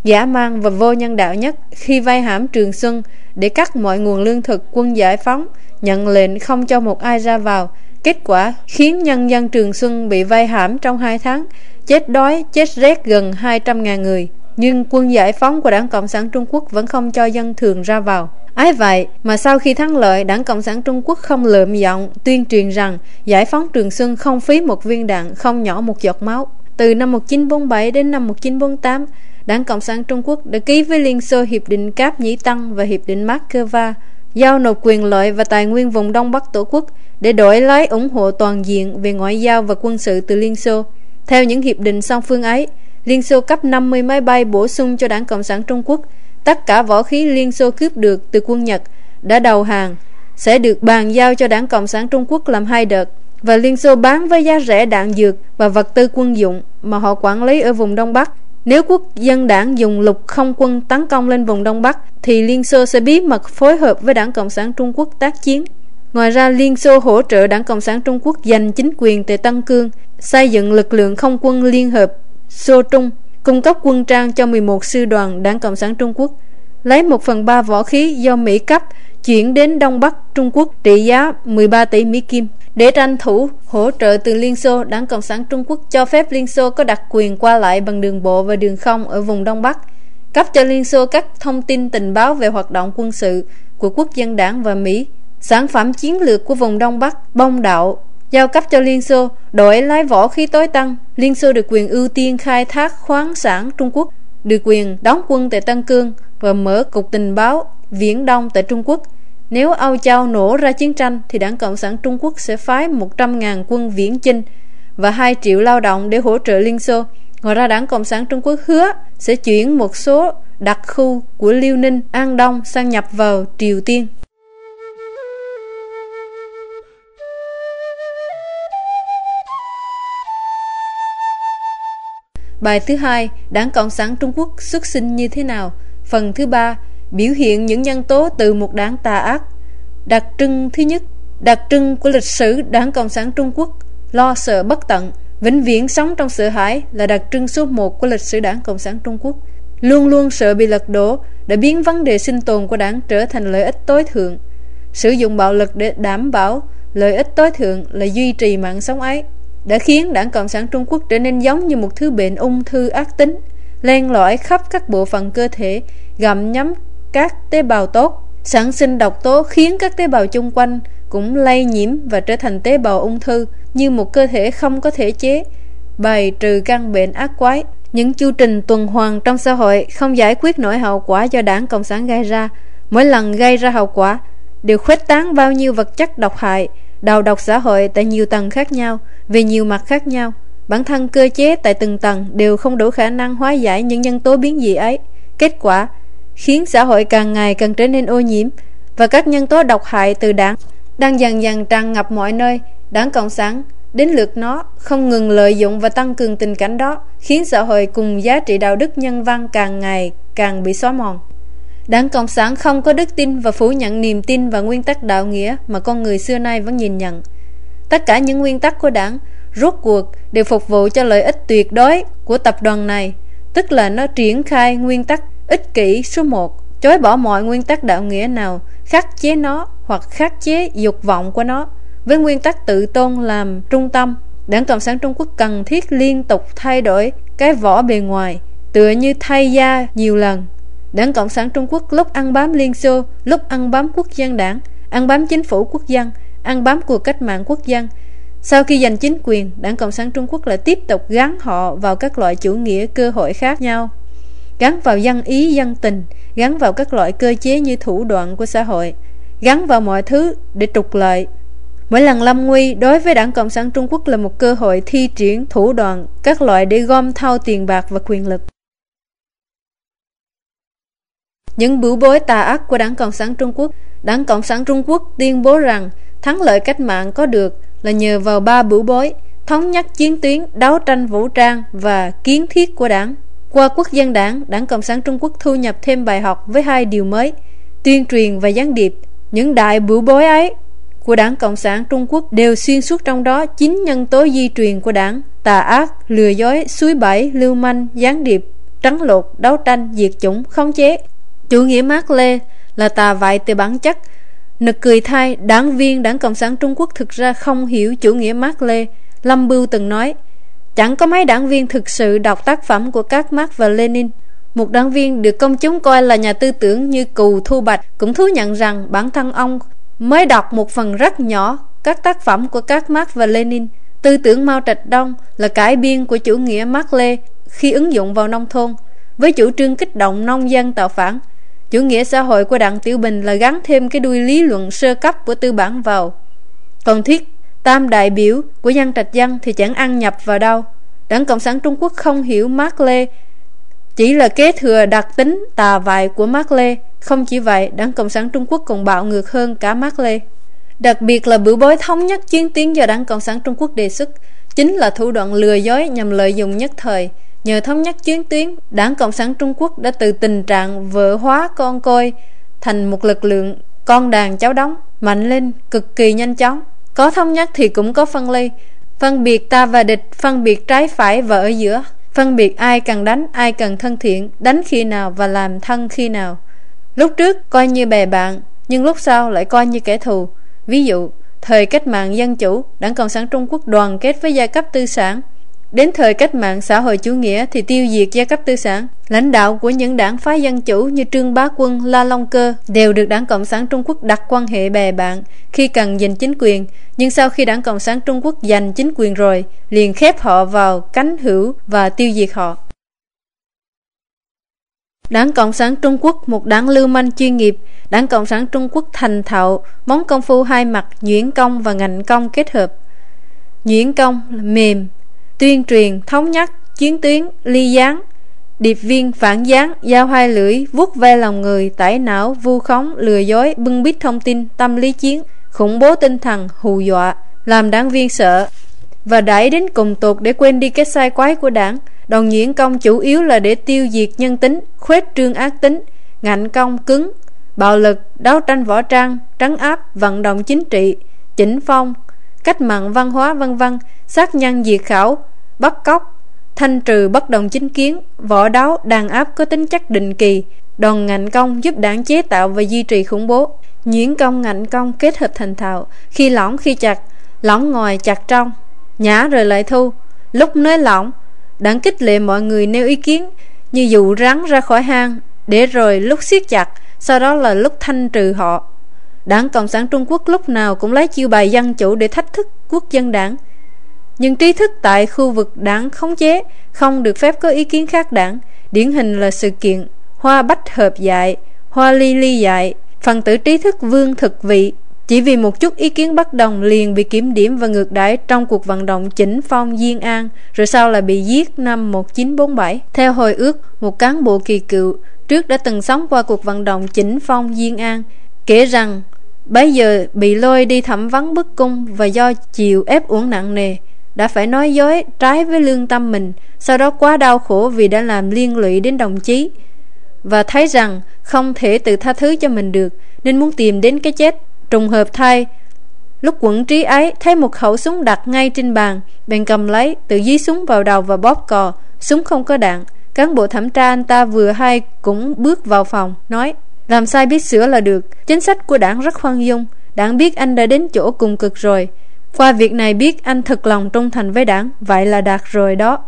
dã man và vô nhân đạo nhất. Khi vây hãm Trường Xuân để cắt mọi nguồn lương thực, quân giải phóng nhận lệnh không cho một ai ra vào. Kết quả khiến nhân dân Trường Xuân bị vây hãm trong hai tháng, chết đói, chết rét gần hai trăm nghìn người. Nhưng quân giải phóng của Đảng Cộng sản Trung Quốc vẫn không cho dân thường ra vào. Ấy vậy mà sau khi thắng lợi, Đảng Cộng sản Trung Quốc không lượm giọng tuyên truyền rằng giải phóng Trường Xuân không phí một viên đạn, không nhỏ một giọt máu. Từ năm một nghìn chín trăm bốn mươi bảy đến năm một nghìn chín trăm bốn mươi tám, Đảng Cộng sản Trung Quốc đã ký với Liên Xô Hiệp định Cáp Nhĩ Tân và Hiệp định Moscow, giao nộp quyền lợi và tài nguyên vùng Đông Bắc Tổ quốc để đổi lấy ủng hộ toàn diện về ngoại giao và quân sự từ Liên Xô. Theo những hiệp định song phương ấy, Liên Xô cấp năm mươi máy bay bổ sung cho Đảng Cộng sản Trung Quốc. Tất cả võ khí Liên Xô cướp được từ quân Nhật đã đầu hàng sẽ được bàn giao cho Đảng Cộng sản Trung Quốc làm hai đợt, và Liên Xô bán với giá rẻ đạn dược và vật tư quân dụng mà họ quản lý ở vùng Đông Bắc. Nếu Quốc dân Đảng dùng lục không quân tấn công lên vùng Đông Bắc thì Liên Xô sẽ bí mật phối hợp với Đảng Cộng sản Trung Quốc tác chiến. Ngoài ra, Liên Xô hỗ trợ Đảng Cộng sản Trung Quốc giành chính quyền tại Tân Cương, xây dựng lực lượng không quân liên hợp Xô Trung, cung cấp quân trang cho mười một sư đoàn Đảng Cộng sản Trung Quốc, lấy một phần ba võ khí do Mỹ cấp chuyển đến Đông Bắc Trung Quốc trị giá mười ba tỷ Mỹ Kim. Để tranh thủ hỗ trợ từ Liên Xô, Đảng Cộng sản Trung Quốc cho phép Liên Xô có đặc quyền qua lại bằng đường bộ và đường không ở vùng Đông Bắc, cấp cho Liên Xô các thông tin tình báo về hoạt động quân sự của Quốc dân Đảng và Mỹ, sản phẩm chiến lược của vùng Đông Bắc, bom đạn, giao cấp cho Liên Xô, đổi lấy võ khí tối tân. Liên Xô được quyền ưu tiên khai thác khoáng sản Trung Quốc, được quyền đóng quân tại Tân Cương và mở cục tình báo Viễn Đông tại Trung Quốc. Nếu Âu Châu nổ ra chiến tranh thì Đảng Cộng sản Trung Quốc sẽ phái một trăm nghìn quân viễn chinh và hai triệu lao động để hỗ trợ Liên Xô. Ngoài ra, Đảng Cộng sản Trung Quốc hứa sẽ chuyển một số đặc khu của Liêu Ninh, An Đông sang nhập vào Triều Tiên. Bài thứ hai, Đảng Cộng sản Trung Quốc xuất sinh như thế nào? Phần thứ ba, biểu hiện những nhân tố từ một đảng tà ác. Đặc trưng thứ nhất, đặc trưng của lịch sử Đảng Cộng sản Trung Quốc, lo sợ bất tận, vĩnh viễn sống trong sợ hãi là đặc trưng số một của lịch sử Đảng Cộng sản Trung Quốc. Luôn luôn sợ bị lật đổ đã biến vấn đề sinh tồn của đảng trở thành lợi ích tối thượng. Sử dụng bạo lực để đảm bảo lợi ích tối thượng là duy trì mạng sống ấy đã khiến Đảng Cộng sản Trung Quốc trở nên giống như một thứ bệnh ung thư ác tính, len lỏi khắp các bộ phận cơ thể, gặm nhấm các tế bào tốt, sản sinh độc tố khiến các tế bào chung quanh cũng lây nhiễm và trở thành tế bào ung thư. Như một cơ thể không có thể chế bài trừ căn bệnh ác quái, những chu trình tuần hoàn trong xã hội không giải quyết nổi hậu quả do Đảng Cộng sản gây ra, mỗi lần gây ra hậu quả đều khuếch tán bao nhiêu vật chất độc hại, đào độc xã hội tại nhiều tầng khác nhau, về nhiều mặt khác nhau. Bản thân cơ chế tại từng tầng đều không đủ khả năng hóa giải những nhân tố biến dị ấy. Kết quả khiến xã hội càng ngày càng trở nên ô nhiễm, và các nhân tố độc hại từ đảng đang dần dần tràn ngập mọi nơi. Đảng Cộng sản đến lượt nó không ngừng lợi dụng và tăng cường tình cảnh đó, khiến xã hội cùng giá trị đạo đức nhân văn càng ngày càng bị xóa mòn. Đảng Cộng sản không có đức tin và phủ nhận niềm tin và nguyên tắc đạo nghĩa mà con người xưa nay vẫn nhìn nhận. Tất cả những nguyên tắc của đảng rốt cuộc đều phục vụ cho lợi ích tuyệt đối của tập đoàn này, tức là nó triển khai nguyên tắc ích kỷ số một, chối bỏ mọi nguyên tắc đạo nghĩa nào khắc chế nó hoặc khắc chế dục vọng của nó. Với nguyên tắc tự tôn làm trung tâm, Đảng Cộng sản Trung Quốc cần thiết liên tục thay đổi cái vỏ bề ngoài, tựa như thay da nhiều lần. Đảng Cộng sản Trung Quốc lúc ăn bám Liên Xô, lúc ăn bám quốc dân đảng, ăn bám chính phủ quốc dân, ăn bám cuộc cách mạng quốc dân. Sau khi giành chính quyền, Đảng Cộng sản Trung Quốc lại tiếp tục gắn họ vào các loại chủ nghĩa cơ hội khác nhau, gắn vào dân ý dân tình, gắn vào các loại cơ chế như thủ đoạn của xã hội, gắn vào mọi thứ để trục lợi. Mỗi lần lâm nguy đối với Đảng Cộng sản Trung Quốc là một cơ hội thi triển thủ đoạn các loại để gom thâu tiền bạc và quyền lực. Những bưu bối tà ác của Đảng Cộng sản Trung Quốc. Đảng Cộng sản Trung Quốc tuyên bố rằng thắng lợi cách mạng có được là nhờ vào ba bưu bối: thống nhất chiến tuyến, đấu tranh vũ trang và kiến thiết của đảng. Qua quốc dân đảng, Đảng Cộng sản Trung Quốc thu nhập thêm bài học với hai điều mới: tuyên truyền và gián điệp. Những đại bưu bối ấy của Đảng Cộng sản Trung Quốc đều xuyên suốt trong đó chín nhân tố di truyền của đảng: tà ác, lừa dối, suối bẫy, lưu manh, gián điệp, trắng lột, đấu tranh, diệt chủng, khống chế. Chủ nghĩa Mác Lê là tà vại từ bản chất. Nực cười thay, đảng viên Đảng Cộng sản Trung Quốc thực ra không hiểu chủ nghĩa Mác Lê. Lâm Bưu từng nói, chẳng có mấy đảng viên thực sự đọc tác phẩm của các Marx và Lenin. Một đảng viên được công chúng coi là nhà tư tưởng như Cù Thu Bạch cũng thú nhận rằng bản thân ông mới đọc một phần rất nhỏ các tác phẩm của các Marx và Lenin. Tư tưởng Mao Trạch Đông là cải biên của chủ nghĩa Mác Lê khi ứng dụng vào nông thôn, với chủ trương kích động nông dân tạo phản. Chủ nghĩa xã hội của Đặng Tiểu Bình là gắn thêm cái đuôi lý luận sơ cấp của tư bản vào. Còn thuyết tam đại biểu của dân Trạch Dân thì chẳng ăn nhập vào đâu. Đảng Cộng sản Trung Quốc không hiểu Mác Lê, chỉ là kế thừa đặc tính tà vại của Mác Lê. Không chỉ vậy, Đảng Cộng sản Trung Quốc còn bạo ngược hơn cả Mác Lê. Đặc biệt là bữa bối thống nhất chiến tuyến do Đảng Cộng sản Trung Quốc đề xuất, chính là thủ đoạn lừa dối nhằm lợi dụng nhất thời. Nhờ thống nhất chiến tuyến, Đảng Cộng sản Trung Quốc đã từ tình trạng vợ hóa con côi thành một lực lượng con đàn cháu đóng, mạnh lên cực kỳ nhanh chóng. Có thống nhất thì cũng có phân ly, phân biệt ta và địch, phân biệt trái phải và ở giữa, phân biệt ai cần đánh, ai cần thân thiện, đánh khi nào và làm thân khi nào. Lúc trước coi như bè bạn, nhưng lúc sau lại coi như kẻ thù. Ví dụ, thời cách mạng dân chủ, Đảng Cộng sản Trung Quốc đoàn kết với giai cấp tư sản. Đến thời cách mạng xã hội chủ nghĩa thì tiêu diệt giai cấp tư sản. Lãnh đạo của những đảng phái dân chủ như Trương Bá Quân, La Long Cơ đều được Đảng Cộng sản Trung Quốc đặt quan hệ bè bạn khi cần giành chính quyền. Nhưng sau khi Đảng Cộng sản Trung Quốc giành chính quyền rồi, liền khép họ vào cánh hữu và tiêu diệt họ. Đảng Cộng sản Trung Quốc, một đảng lưu manh chuyên nghiệp. Đảng Cộng sản Trung Quốc thành thạo món công phu hai mặt, nhuyễn công và ngạnh công kết hợp. Nhuyễn công mềm, tuyên truyền, thống nhất, chiến tuyến, ly gián, điệp viên, phản gián, dao hai lưỡi, vuốt ve lòng người, tẩy não, vu khống, lừa dối, bưng bít thông tin, tâm lý chiến, khủng bố tinh thần, hù dọa, làm đảng viên sợ và đẩy đến cùng tột để quên đi cái sai quái của đảng. Đòn nhuyễn công chủ yếu là để tiêu diệt nhân tính, khuếch trương ác tính. Ngạnh công cứng bạo lực, đấu tranh võ trang, trấn áp, vận động chính trị, chỉnh phong, cách mạng văn hóa vân vân, sát nhân diệt khẩu, bắt cóc, thanh trừ bất đồng chính kiến, võ đáo, đàn áp có tính chất định kỳ, đòn ngạnh công giúp đảng chế tạo và duy trì khủng bố. Nhuyễn công ngạnh công kết hợp thành thạo, khi lỏng khi chặt, lỏng ngoài chặt trong, nhả rồi lại thu. Lúc nới lỏng, đảng kích lệ mọi người nêu ý kiến như dụ rắn ra khỏi hang, để rồi lúc siết chặt, sau đó là lúc thanh trừ họ. Đảng Cộng sản Trung Quốc lúc nào cũng lấy chiêu bài dân chủ để thách thức Quốc dân đảng. Nhưng trí thức tại khu vực đảng khống chế không được phép có ý kiến khác đảng. Điển hình là sự kiện Hoa Bách Hợp dạy, Hoa Ly Ly dạy, phần tử trí thức Vương Thực Vị chỉ vì một chút ý kiến bất đồng liền bị kiểm điểm và ngược đãi trong cuộc vận động chỉnh phong Diên An, rồi sau là bị giết năm một nghìn chín trăm bốn mươi bảy. Theo hồi ước, một cán bộ kỳ cựu trước đã từng sống qua cuộc vận động chỉnh phong Diên An kể rằng bấy giờ bị lôi đi thẩm vấn bức cung và do chịu ép uổng nặng nề, đã phải nói dối trái với lương tâm mình, sau đó quá đau khổ vì đã làm liên lụy đến đồng chí và thấy rằng không thể tự tha thứ cho mình được, nên muốn tìm đến cái chết. Trùng hợp thay, lúc quẫn trí ấy thấy một khẩu súng đặt ngay trên bàn, bèn cầm lấy, tự dí súng vào đầu và bóp cò. Súng không có đạn. Cán bộ thẩm tra anh ta vừa hay cũng bước vào phòng, nói: làm sai biết sửa là được. Chính sách của đảng rất khoan dung. Đảng biết anh đã đến chỗ cùng cực rồi. Qua việc này biết anh thật lòng trung thành với đảng, vậy là đạt rồi đó.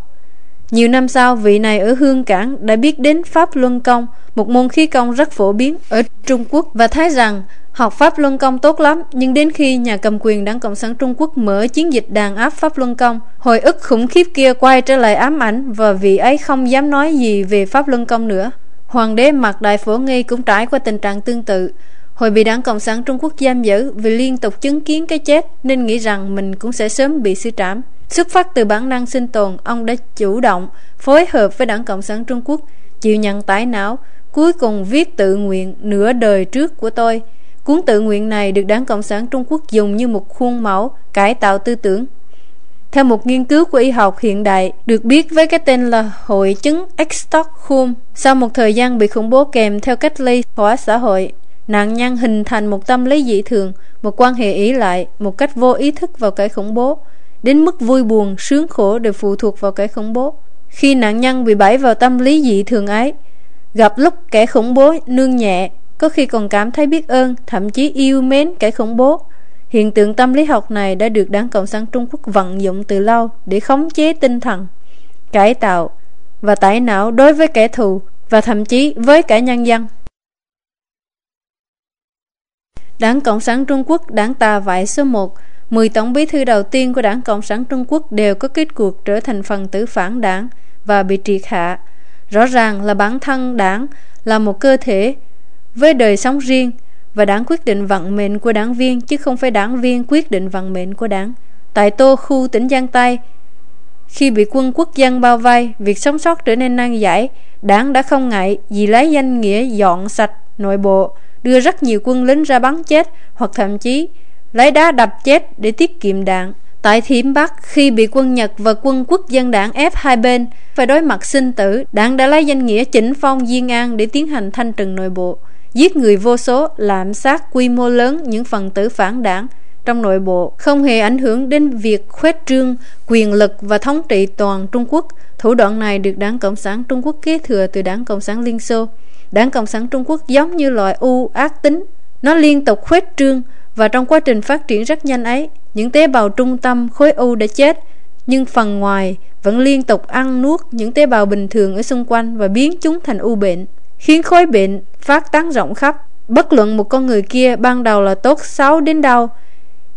Nhiều năm sau, vị này ở Hương Cảng đã biết đến Pháp Luân Công, một môn khí công rất phổ biến ở Trung Quốc, và thấy rằng học Pháp Luân Công tốt lắm. Nhưng đến khi nhà cầm quyền Đảng Cộng sản Trung Quốc mở chiến dịch đàn áp Pháp Luân Công, hồi ức khủng khiếp kia quay trở lại ám ảnh, và vị ấy không dám nói gì về Pháp Luân Công nữa. Hoàng đế Mạc Đại Phổ Nghi cũng trải qua tình trạng tương tự. Hồi bị Đảng Cộng sản Trung Quốc giam giữ, vì liên tục chứng kiến cái chết nên nghĩ rằng mình cũng sẽ sớm bị xử trảm. Xuất phát từ bản năng sinh tồn, ông đã chủ động phối hợp với Đảng Cộng sản Trung Quốc, chịu nhận tải não, cuối cùng viết tự nguyện Nửa đời trước của tôi. Cuốn tự nguyện này được Đảng Cộng sản Trung Quốc dùng như một khuôn mẫu cải tạo tư tưởng. Theo một nghiên cứu của y học hiện đại được biết với cái tên là hội chứng Stockholm, sau một thời gian bị khủng bố kèm theo cách ly khỏi xã hội, nạn nhân hình thành một tâm lý dị thường, một quan hệ ỷ lại, một cách vô ý thức vào kẻ khủng bố, đến mức vui buồn, sướng khổ đều phụ thuộc vào kẻ khủng bố. Khi nạn nhân bị bẫy vào tâm lý dị thường ấy, gặp lúc kẻ khủng bố nương nhẹ, có khi còn cảm thấy biết ơn, thậm chí yêu mến kẻ khủng bố. Hiện tượng tâm lý học này đã được Đảng Cộng sản Trung Quốc vận dụng từ lâu để khống chế tinh thần, cải tạo và tải não đối với kẻ thù và thậm chí với cả nhân dân. Đảng Cộng sản Trung Quốc, đảng tà vại số một. Mười tổng bí thư đầu tiên của Đảng Cộng sản Trung Quốc đều có kết cuộc trở thành phần tử phản đảng và bị triệt hạ. Rõ ràng là bản thân đảng là một cơ thể với đời sống riêng, và đảng quyết định vận mệnh của đảng viên chứ không phải đảng viên quyết định vận mệnh của đảng. Tại Tô Khu, tỉnh Giang Tây, khi bị quân quốc dân bao vây, việc sống sót trở nên nan giải. Đảng đã không ngại gì lấy danh nghĩa dọn sạch nội bộ, đưa rất nhiều quân lính ra bắn chết hoặc thậm chí lấy đá đập chết để tiết kiệm đạn. Tại Thiểm Bắc, khi bị quân Nhật và quân quốc dân đảng ép hai bên phải đối mặt sinh tử, đảng đã lấy danh nghĩa chỉnh phong Diên An để tiến hành thanh trừng nội bộ, giết người vô số, lạm sát quy mô lớn những phần tử phản đảng trong nội bộ, không hề ảnh hưởng đến việc khuếch trương quyền lực và thống trị toàn Trung Quốc. Thủ đoạn này được Đảng Cộng sản Trung Quốc kế thừa từ Đảng Cộng sản Liên Xô. Đảng Cộng sản Trung Quốc giống như loài u ác tính, nó liên tục khuếch trương, và trong quá trình phát triển rất nhanh ấy, những tế bào trung tâm khối u đã chết, nhưng phần ngoài vẫn liên tục ăn nuốt những tế bào bình thường ở xung quanh và biến chúng thành u bệnh, khiến khối bệnh phát tán rộng khắp. Bất luận một con người kia ban đầu là tốt xấu đến đâu,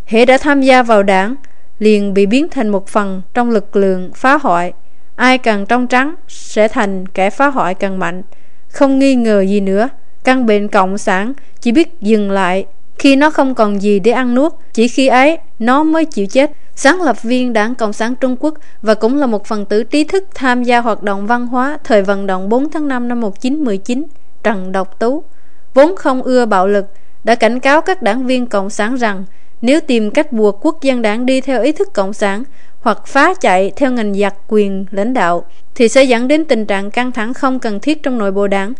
hễ đã tham gia vào đảng liền bị biến thành một phần trong lực lượng phá hoại. Ai càng trong trắng sẽ thành kẻ phá hoại càng mạnh. Không nghi ngờ gì nữa, căn bệnh cộng sản chỉ biết dừng lại khi nó không còn gì để ăn nuốt, chỉ khi ấy nó mới chịu chết. Sáng lập viên Đảng Cộng sản Trung Quốc và cũng là một phần tử trí thức tham gia hoạt động văn hóa thời vận động bốn tháng năm năm một nghìn chín trăm mười chín, Trần Độc Tú, vốn không ưa bạo lực, đã cảnh cáo các đảng viên cộng sản rằng nếu tìm cách buộc quốc dân đảng đi theo ý thức cộng sản hoặc phá chạy theo ngành giặc quyền lãnh đạo thì sẽ dẫn đến tình trạng căng thẳng không cần thiết trong nội bộ đảng.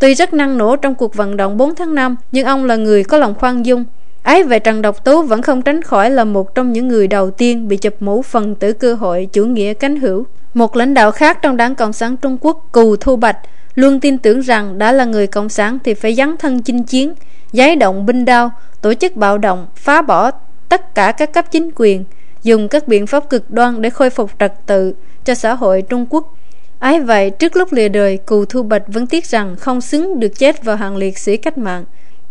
Tuy rất năng nổ trong cuộc vận động bốn tháng năm, nhưng ông là người có lòng khoan dung. Ấy về Trần Độc Tú vẫn không tránh khỏi là một trong những người đầu tiên bị chụp mũ phần tử cơ hội chủ nghĩa cánh hữu. Một lãnh đạo khác trong Đảng Cộng sản Trung Quốc, Cù Thu Bạch, luôn tin tưởng rằng đã là người cộng sản thì phải dấn thân chinh chiến, giấy động binh đao, tổ chức bạo động, phá bỏ tất cả các cấp chính quyền, dùng các biện pháp cực đoan để khôi phục trật tự cho xã hội Trung Quốc. Ấy vậy, trước lúc lìa đời, Cù Thu Bạch vẫn tiếc rằng không xứng được chết vào hàng liệt sĩ cách mạng.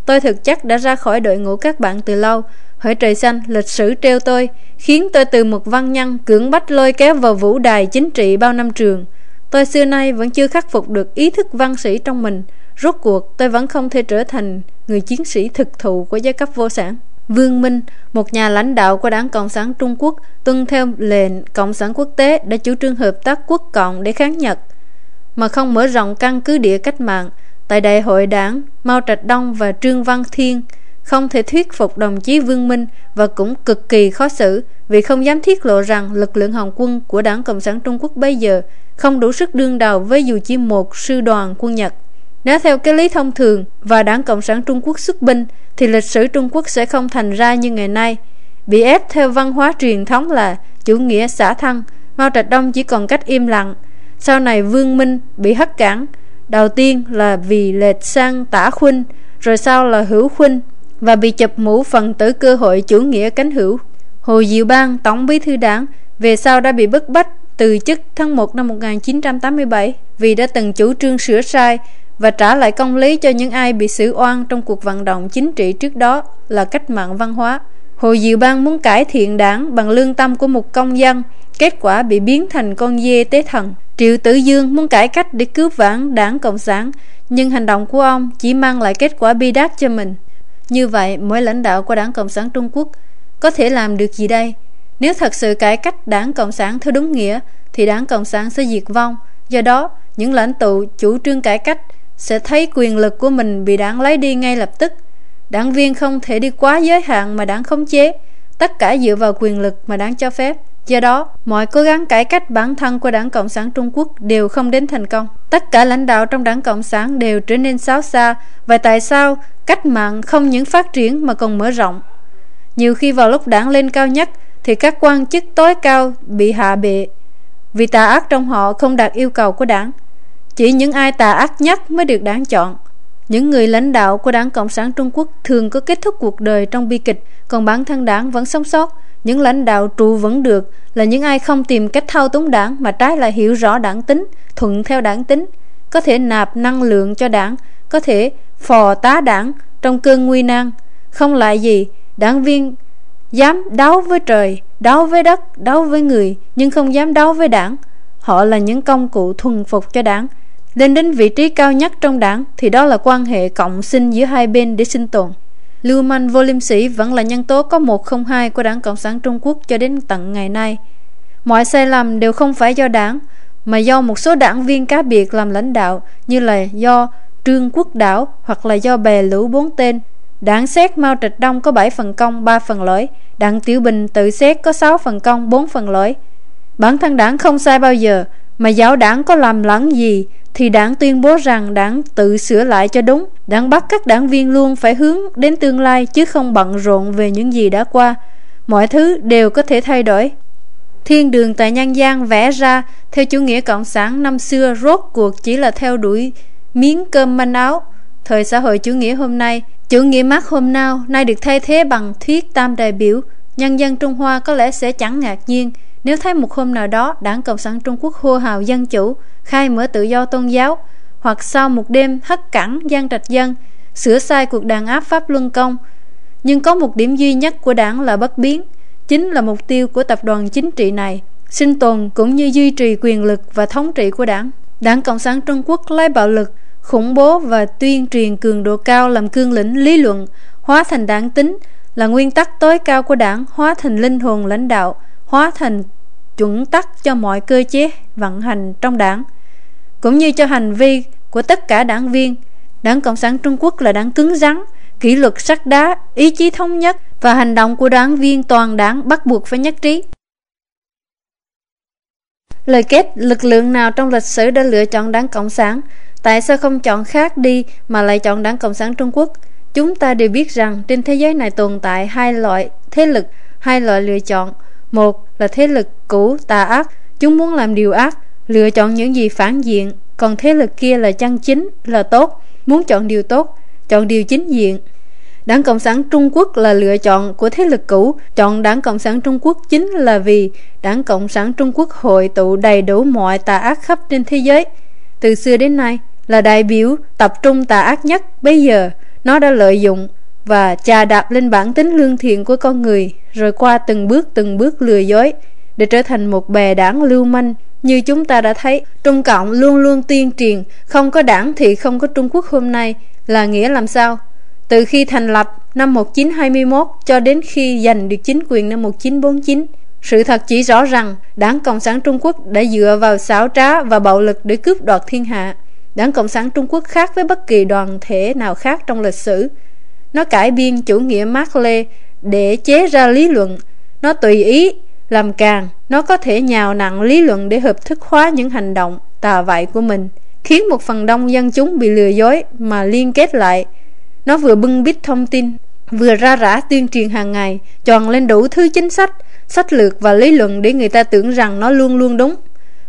Tôi thực chất đã ra khỏi đội ngũ các bạn từ lâu. Hỡi trời xanh, lịch sử treo tôi, khiến tôi từ một văn nhân cưỡng bách lôi kéo vào vũ đài chính trị bao năm trường. Tôi xưa nay vẫn chưa khắc phục được ý thức văn sĩ trong mình. Rốt cuộc tôi vẫn không thể trở thành người chiến sĩ thực thụ của giai cấp vô sản. Vương Minh, một nhà lãnh đạo của Đảng Cộng sản Trung Quốc, tuân theo lệnh Cộng sản Quốc tế đã chủ trương hợp tác quốc cộng để kháng Nhật, mà không mở rộng căn cứ địa cách mạng. Tại đại hội đảng, Mao Trạch Đông và Trương Văn Thiên không thể thuyết phục đồng chí Vương Minh và cũng cực kỳ khó xử vì không dám tiết lộ rằng lực lượng hồng quân của Đảng Cộng sản Trung Quốc bây giờ không đủ sức đương đầu với dù chỉ một sư đoàn quân Nhật. Nếu theo cái lý thông thường và Đảng Cộng sản Trung Quốc xuất binh thì lịch sử Trung Quốc sẽ không thành ra như ngày nay. Bị ép theo văn hóa truyền thống là chủ nghĩa xã thân, Mao Trạch Đông chỉ còn cách im lặng. Sau này Vương Minh bị hất cản, đầu tiên là vì lệch sang tả khuynh, rồi sau là hữu khuynh, và bị chụp mũ phần tử cơ hội chủ nghĩa cánh hữu. Hồ Diệu Bang, tổng bí thư đảng, về sau đã bị bức bách từ chức tháng một năm một nghìn chín trăm tám mươi bảy vì đã từng chủ trương sửa sai và trả lại công lý cho những ai bị xử oan trong cuộc vận động chính trị trước đó là cách mạng văn hóa. Hồ Diệu Bang muốn cải thiện đảng bằng lương tâm của một công dân, kết quả bị biến thành con dê tế thần. Triệu Tử Dương muốn cải cách để cứu vãn Đảng Cộng sản, nhưng hành động của ông chỉ mang lại kết quả bi đát cho mình. Như vậy, mỗi lãnh đạo của Đảng Cộng sản Trung Quốc có thể làm được gì đây? Nếu thật sự cải cách Đảng Cộng sản theo đúng nghĩa, thì Đảng Cộng sản sẽ diệt vong. Do đó, những lãnh tụ chủ trương cải cách sẽ thấy quyền lực của mình bị đảng lấy đi ngay lập tức. Đảng viên không thể đi quá giới hạn mà đảng khống chế, tất cả dựa vào quyền lực mà đảng cho phép. Do đó, mọi cố gắng cải cách bản thân của Đảng Cộng sản Trung Quốc đều không đến thành công. Tất cả lãnh đạo trong Đảng Cộng sản đều trở nên xáo xa. Và tại sao cách mạng không những phát triển mà còn mở rộng? Nhiều khi vào lúc đảng lên cao nhất thì các quan chức tối cao bị hạ bệ vì tà ác trong họ không đạt yêu cầu của đảng. Chỉ những ai tà ác nhất mới được đảng chọn. Những người lãnh đạo của Đảng Cộng sản Trung Quốc thường có kết thúc cuộc đời trong bi kịch, còn bản thân đảng vẫn sống sót. Những lãnh đạo trụ vẫn được là những ai không tìm cách thao túng đảng mà trái lại hiểu rõ đảng tính, thuận theo đảng tính, có thể nạp năng lượng cho đảng, có thể phò tá đảng trong cơn nguy nan. Không lại gì, đảng viên dám đấu với trời, đấu với đất, đấu với người, nhưng không dám đấu với đảng. Họ là những công cụ thuần phục cho đảng. Lên đến vị trí cao nhất trong đảng thì đó là quan hệ cộng sinh giữa hai bên để sinh tồn. Lưu manh vô liêm sỉ vẫn là nhân tố có một không hai của Đảng Cộng sản Trung Quốc cho đến tận ngày nay. Mọi sai lầm đều không phải do đảng, mà do một số đảng viên cá biệt làm lãnh đạo, như là do Trương Quốc Đảo hoặc là do bè lũ bốn tên. Đảng xét Mao Trạch Đông có bảy phần công, ba phần lỗi. Đảng Tiểu Bình tự xét có sáu phần công, bốn phần lỗi. Bản thân đảng không sai bao giờ, mà dẫu đảng có làm lẫn gì thì đảng tuyên bố rằng đảng tự sửa lại cho đúng. Đảng bắt các đảng viên luôn phải hướng đến tương lai chứ không bận rộn về những gì đã qua. Mọi thứ đều có thể thay đổi. Thiên đường tại nhân gian vẽ ra theo chủ nghĩa cộng sản năm xưa rốt cuộc chỉ là theo đuổi miếng cơm manh áo. Thời xã hội chủ nghĩa hôm nay, chủ nghĩa Marx hôm nay nay được thay thế bằng thuyết tam đại biểu. Nhân dân Trung Hoa có lẽ sẽ chẳng ngạc nhiên nếu thấy một hôm nào đó Đảng Cộng sản Trung Quốc hô hào dân chủ, khai mở tự do tôn giáo, hoặc sau một đêm hất cẳng Giang Trạch Dân, sửa sai cuộc đàn áp Pháp Luân Công. Nhưng có một điểm duy nhất của đảng là bất biến, chính là mục tiêu của tập đoàn chính trị này, sinh tồn cũng như duy trì quyền lực và thống trị của đảng. Đảng Cộng sản Trung Quốc lấy bạo lực, khủng bố và tuyên truyền cường độ cao làm cương lĩnh lý luận, hóa thành đảng tính, là nguyên tắc tối cao của đảng, hóa thành linh hồn lãnh đạo, hóa thành chuẩn tắc cho mọi cơ chế vận hành trong đảng, cũng như cho hành vi của tất cả đảng viên. Đảng Cộng sản Trung Quốc là đảng cứng rắn, kỷ luật sắt đá, ý chí thống nhất và hành động của đảng viên toàn đảng bắt buộc phải nhất trí. Lời kết, lực lượng nào trong lịch sử đã lựa chọn Đảng Cộng sản? Tại sao không chọn khác đi mà lại chọn Đảng Cộng sản Trung Quốc? Chúng ta đều biết rằng trên thế giới này tồn tại hai loại thế lực, hai loại lựa chọn. Một là thế lực cũ tà ác, chúng muốn làm điều ác, lựa chọn những gì phản diện. Còn thế lực kia là chân chính, là tốt, muốn chọn điều tốt, chọn điều chính diện. Đảng Cộng sản Trung Quốc là lựa chọn của thế lực cũ, chọn Đảng Cộng sản Trung Quốc chính là vì Đảng Cộng sản Trung Quốc hội tụ đầy đủ mọi tà ác khắp trên thế giới. Từ xưa đến nay là đại biểu tập trung tà ác nhất, bây giờ nó đã lợi dụng và chà đạp lên bản tính lương thiện của con người, rồi qua từng bước từng bước lừa dối để trở thành một bè đảng lưu manh. Như chúng ta đã thấy, Trung Cộng luôn luôn tuyên truyền không có đảng thì không có Trung Quốc hôm nay là nghĩa làm sao? Từ khi thành lập năm một nghìn chín trăm hai mươi mốt cho đến khi giành được chính quyền năm một nghìn chín trăm bốn mươi chín, sự thật chỉ rõ rằng Đảng Cộng sản Trung Quốc đã dựa vào xảo trá và bạo lực để cướp đoạt thiên hạ. Đảng Cộng sản Trung Quốc khác với bất kỳ đoàn thể nào khác trong lịch sử. Nó cải biên chủ nghĩa Mác Lê để chế ra lý luận. Nó tùy ý làm càng, nó có thể nhào nặn lý luận để hợp thức hóa những hành động tà vại của mình, khiến một phần đông dân chúng bị lừa dối mà liên kết lại. Nó vừa bưng bít thông tin, vừa ra rã tuyên truyền hàng ngày, tròn lên đủ thứ chính sách, sách lược và lý luận để người ta tưởng rằng nó luôn luôn đúng.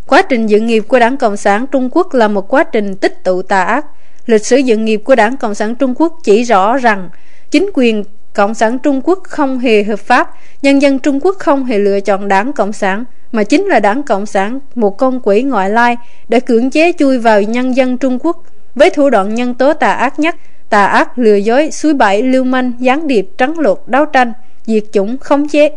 Quá trình dựng nghiệp của Đảng Cộng sản Trung Quốc là một quá trình tích tụ tà ác. Lịch sử dựng nghiệp của Đảng Cộng sản Trung Quốc chỉ rõ rằng chính quyền Cộng sản Trung Quốc không hề hợp pháp, nhân dân Trung Quốc không hề lựa chọn Đảng Cộng sản, mà chính là Đảng Cộng sản, một con quỷ ngoại lai, đã cưỡng chế chui vào nhân dân Trung Quốc với thủ đoạn nhân tố tà ác nhất, tà ác, lừa dối, suối bẫy, lưu manh, gián điệp, trắng luộc, đấu tranh, diệt chủng, khống chế.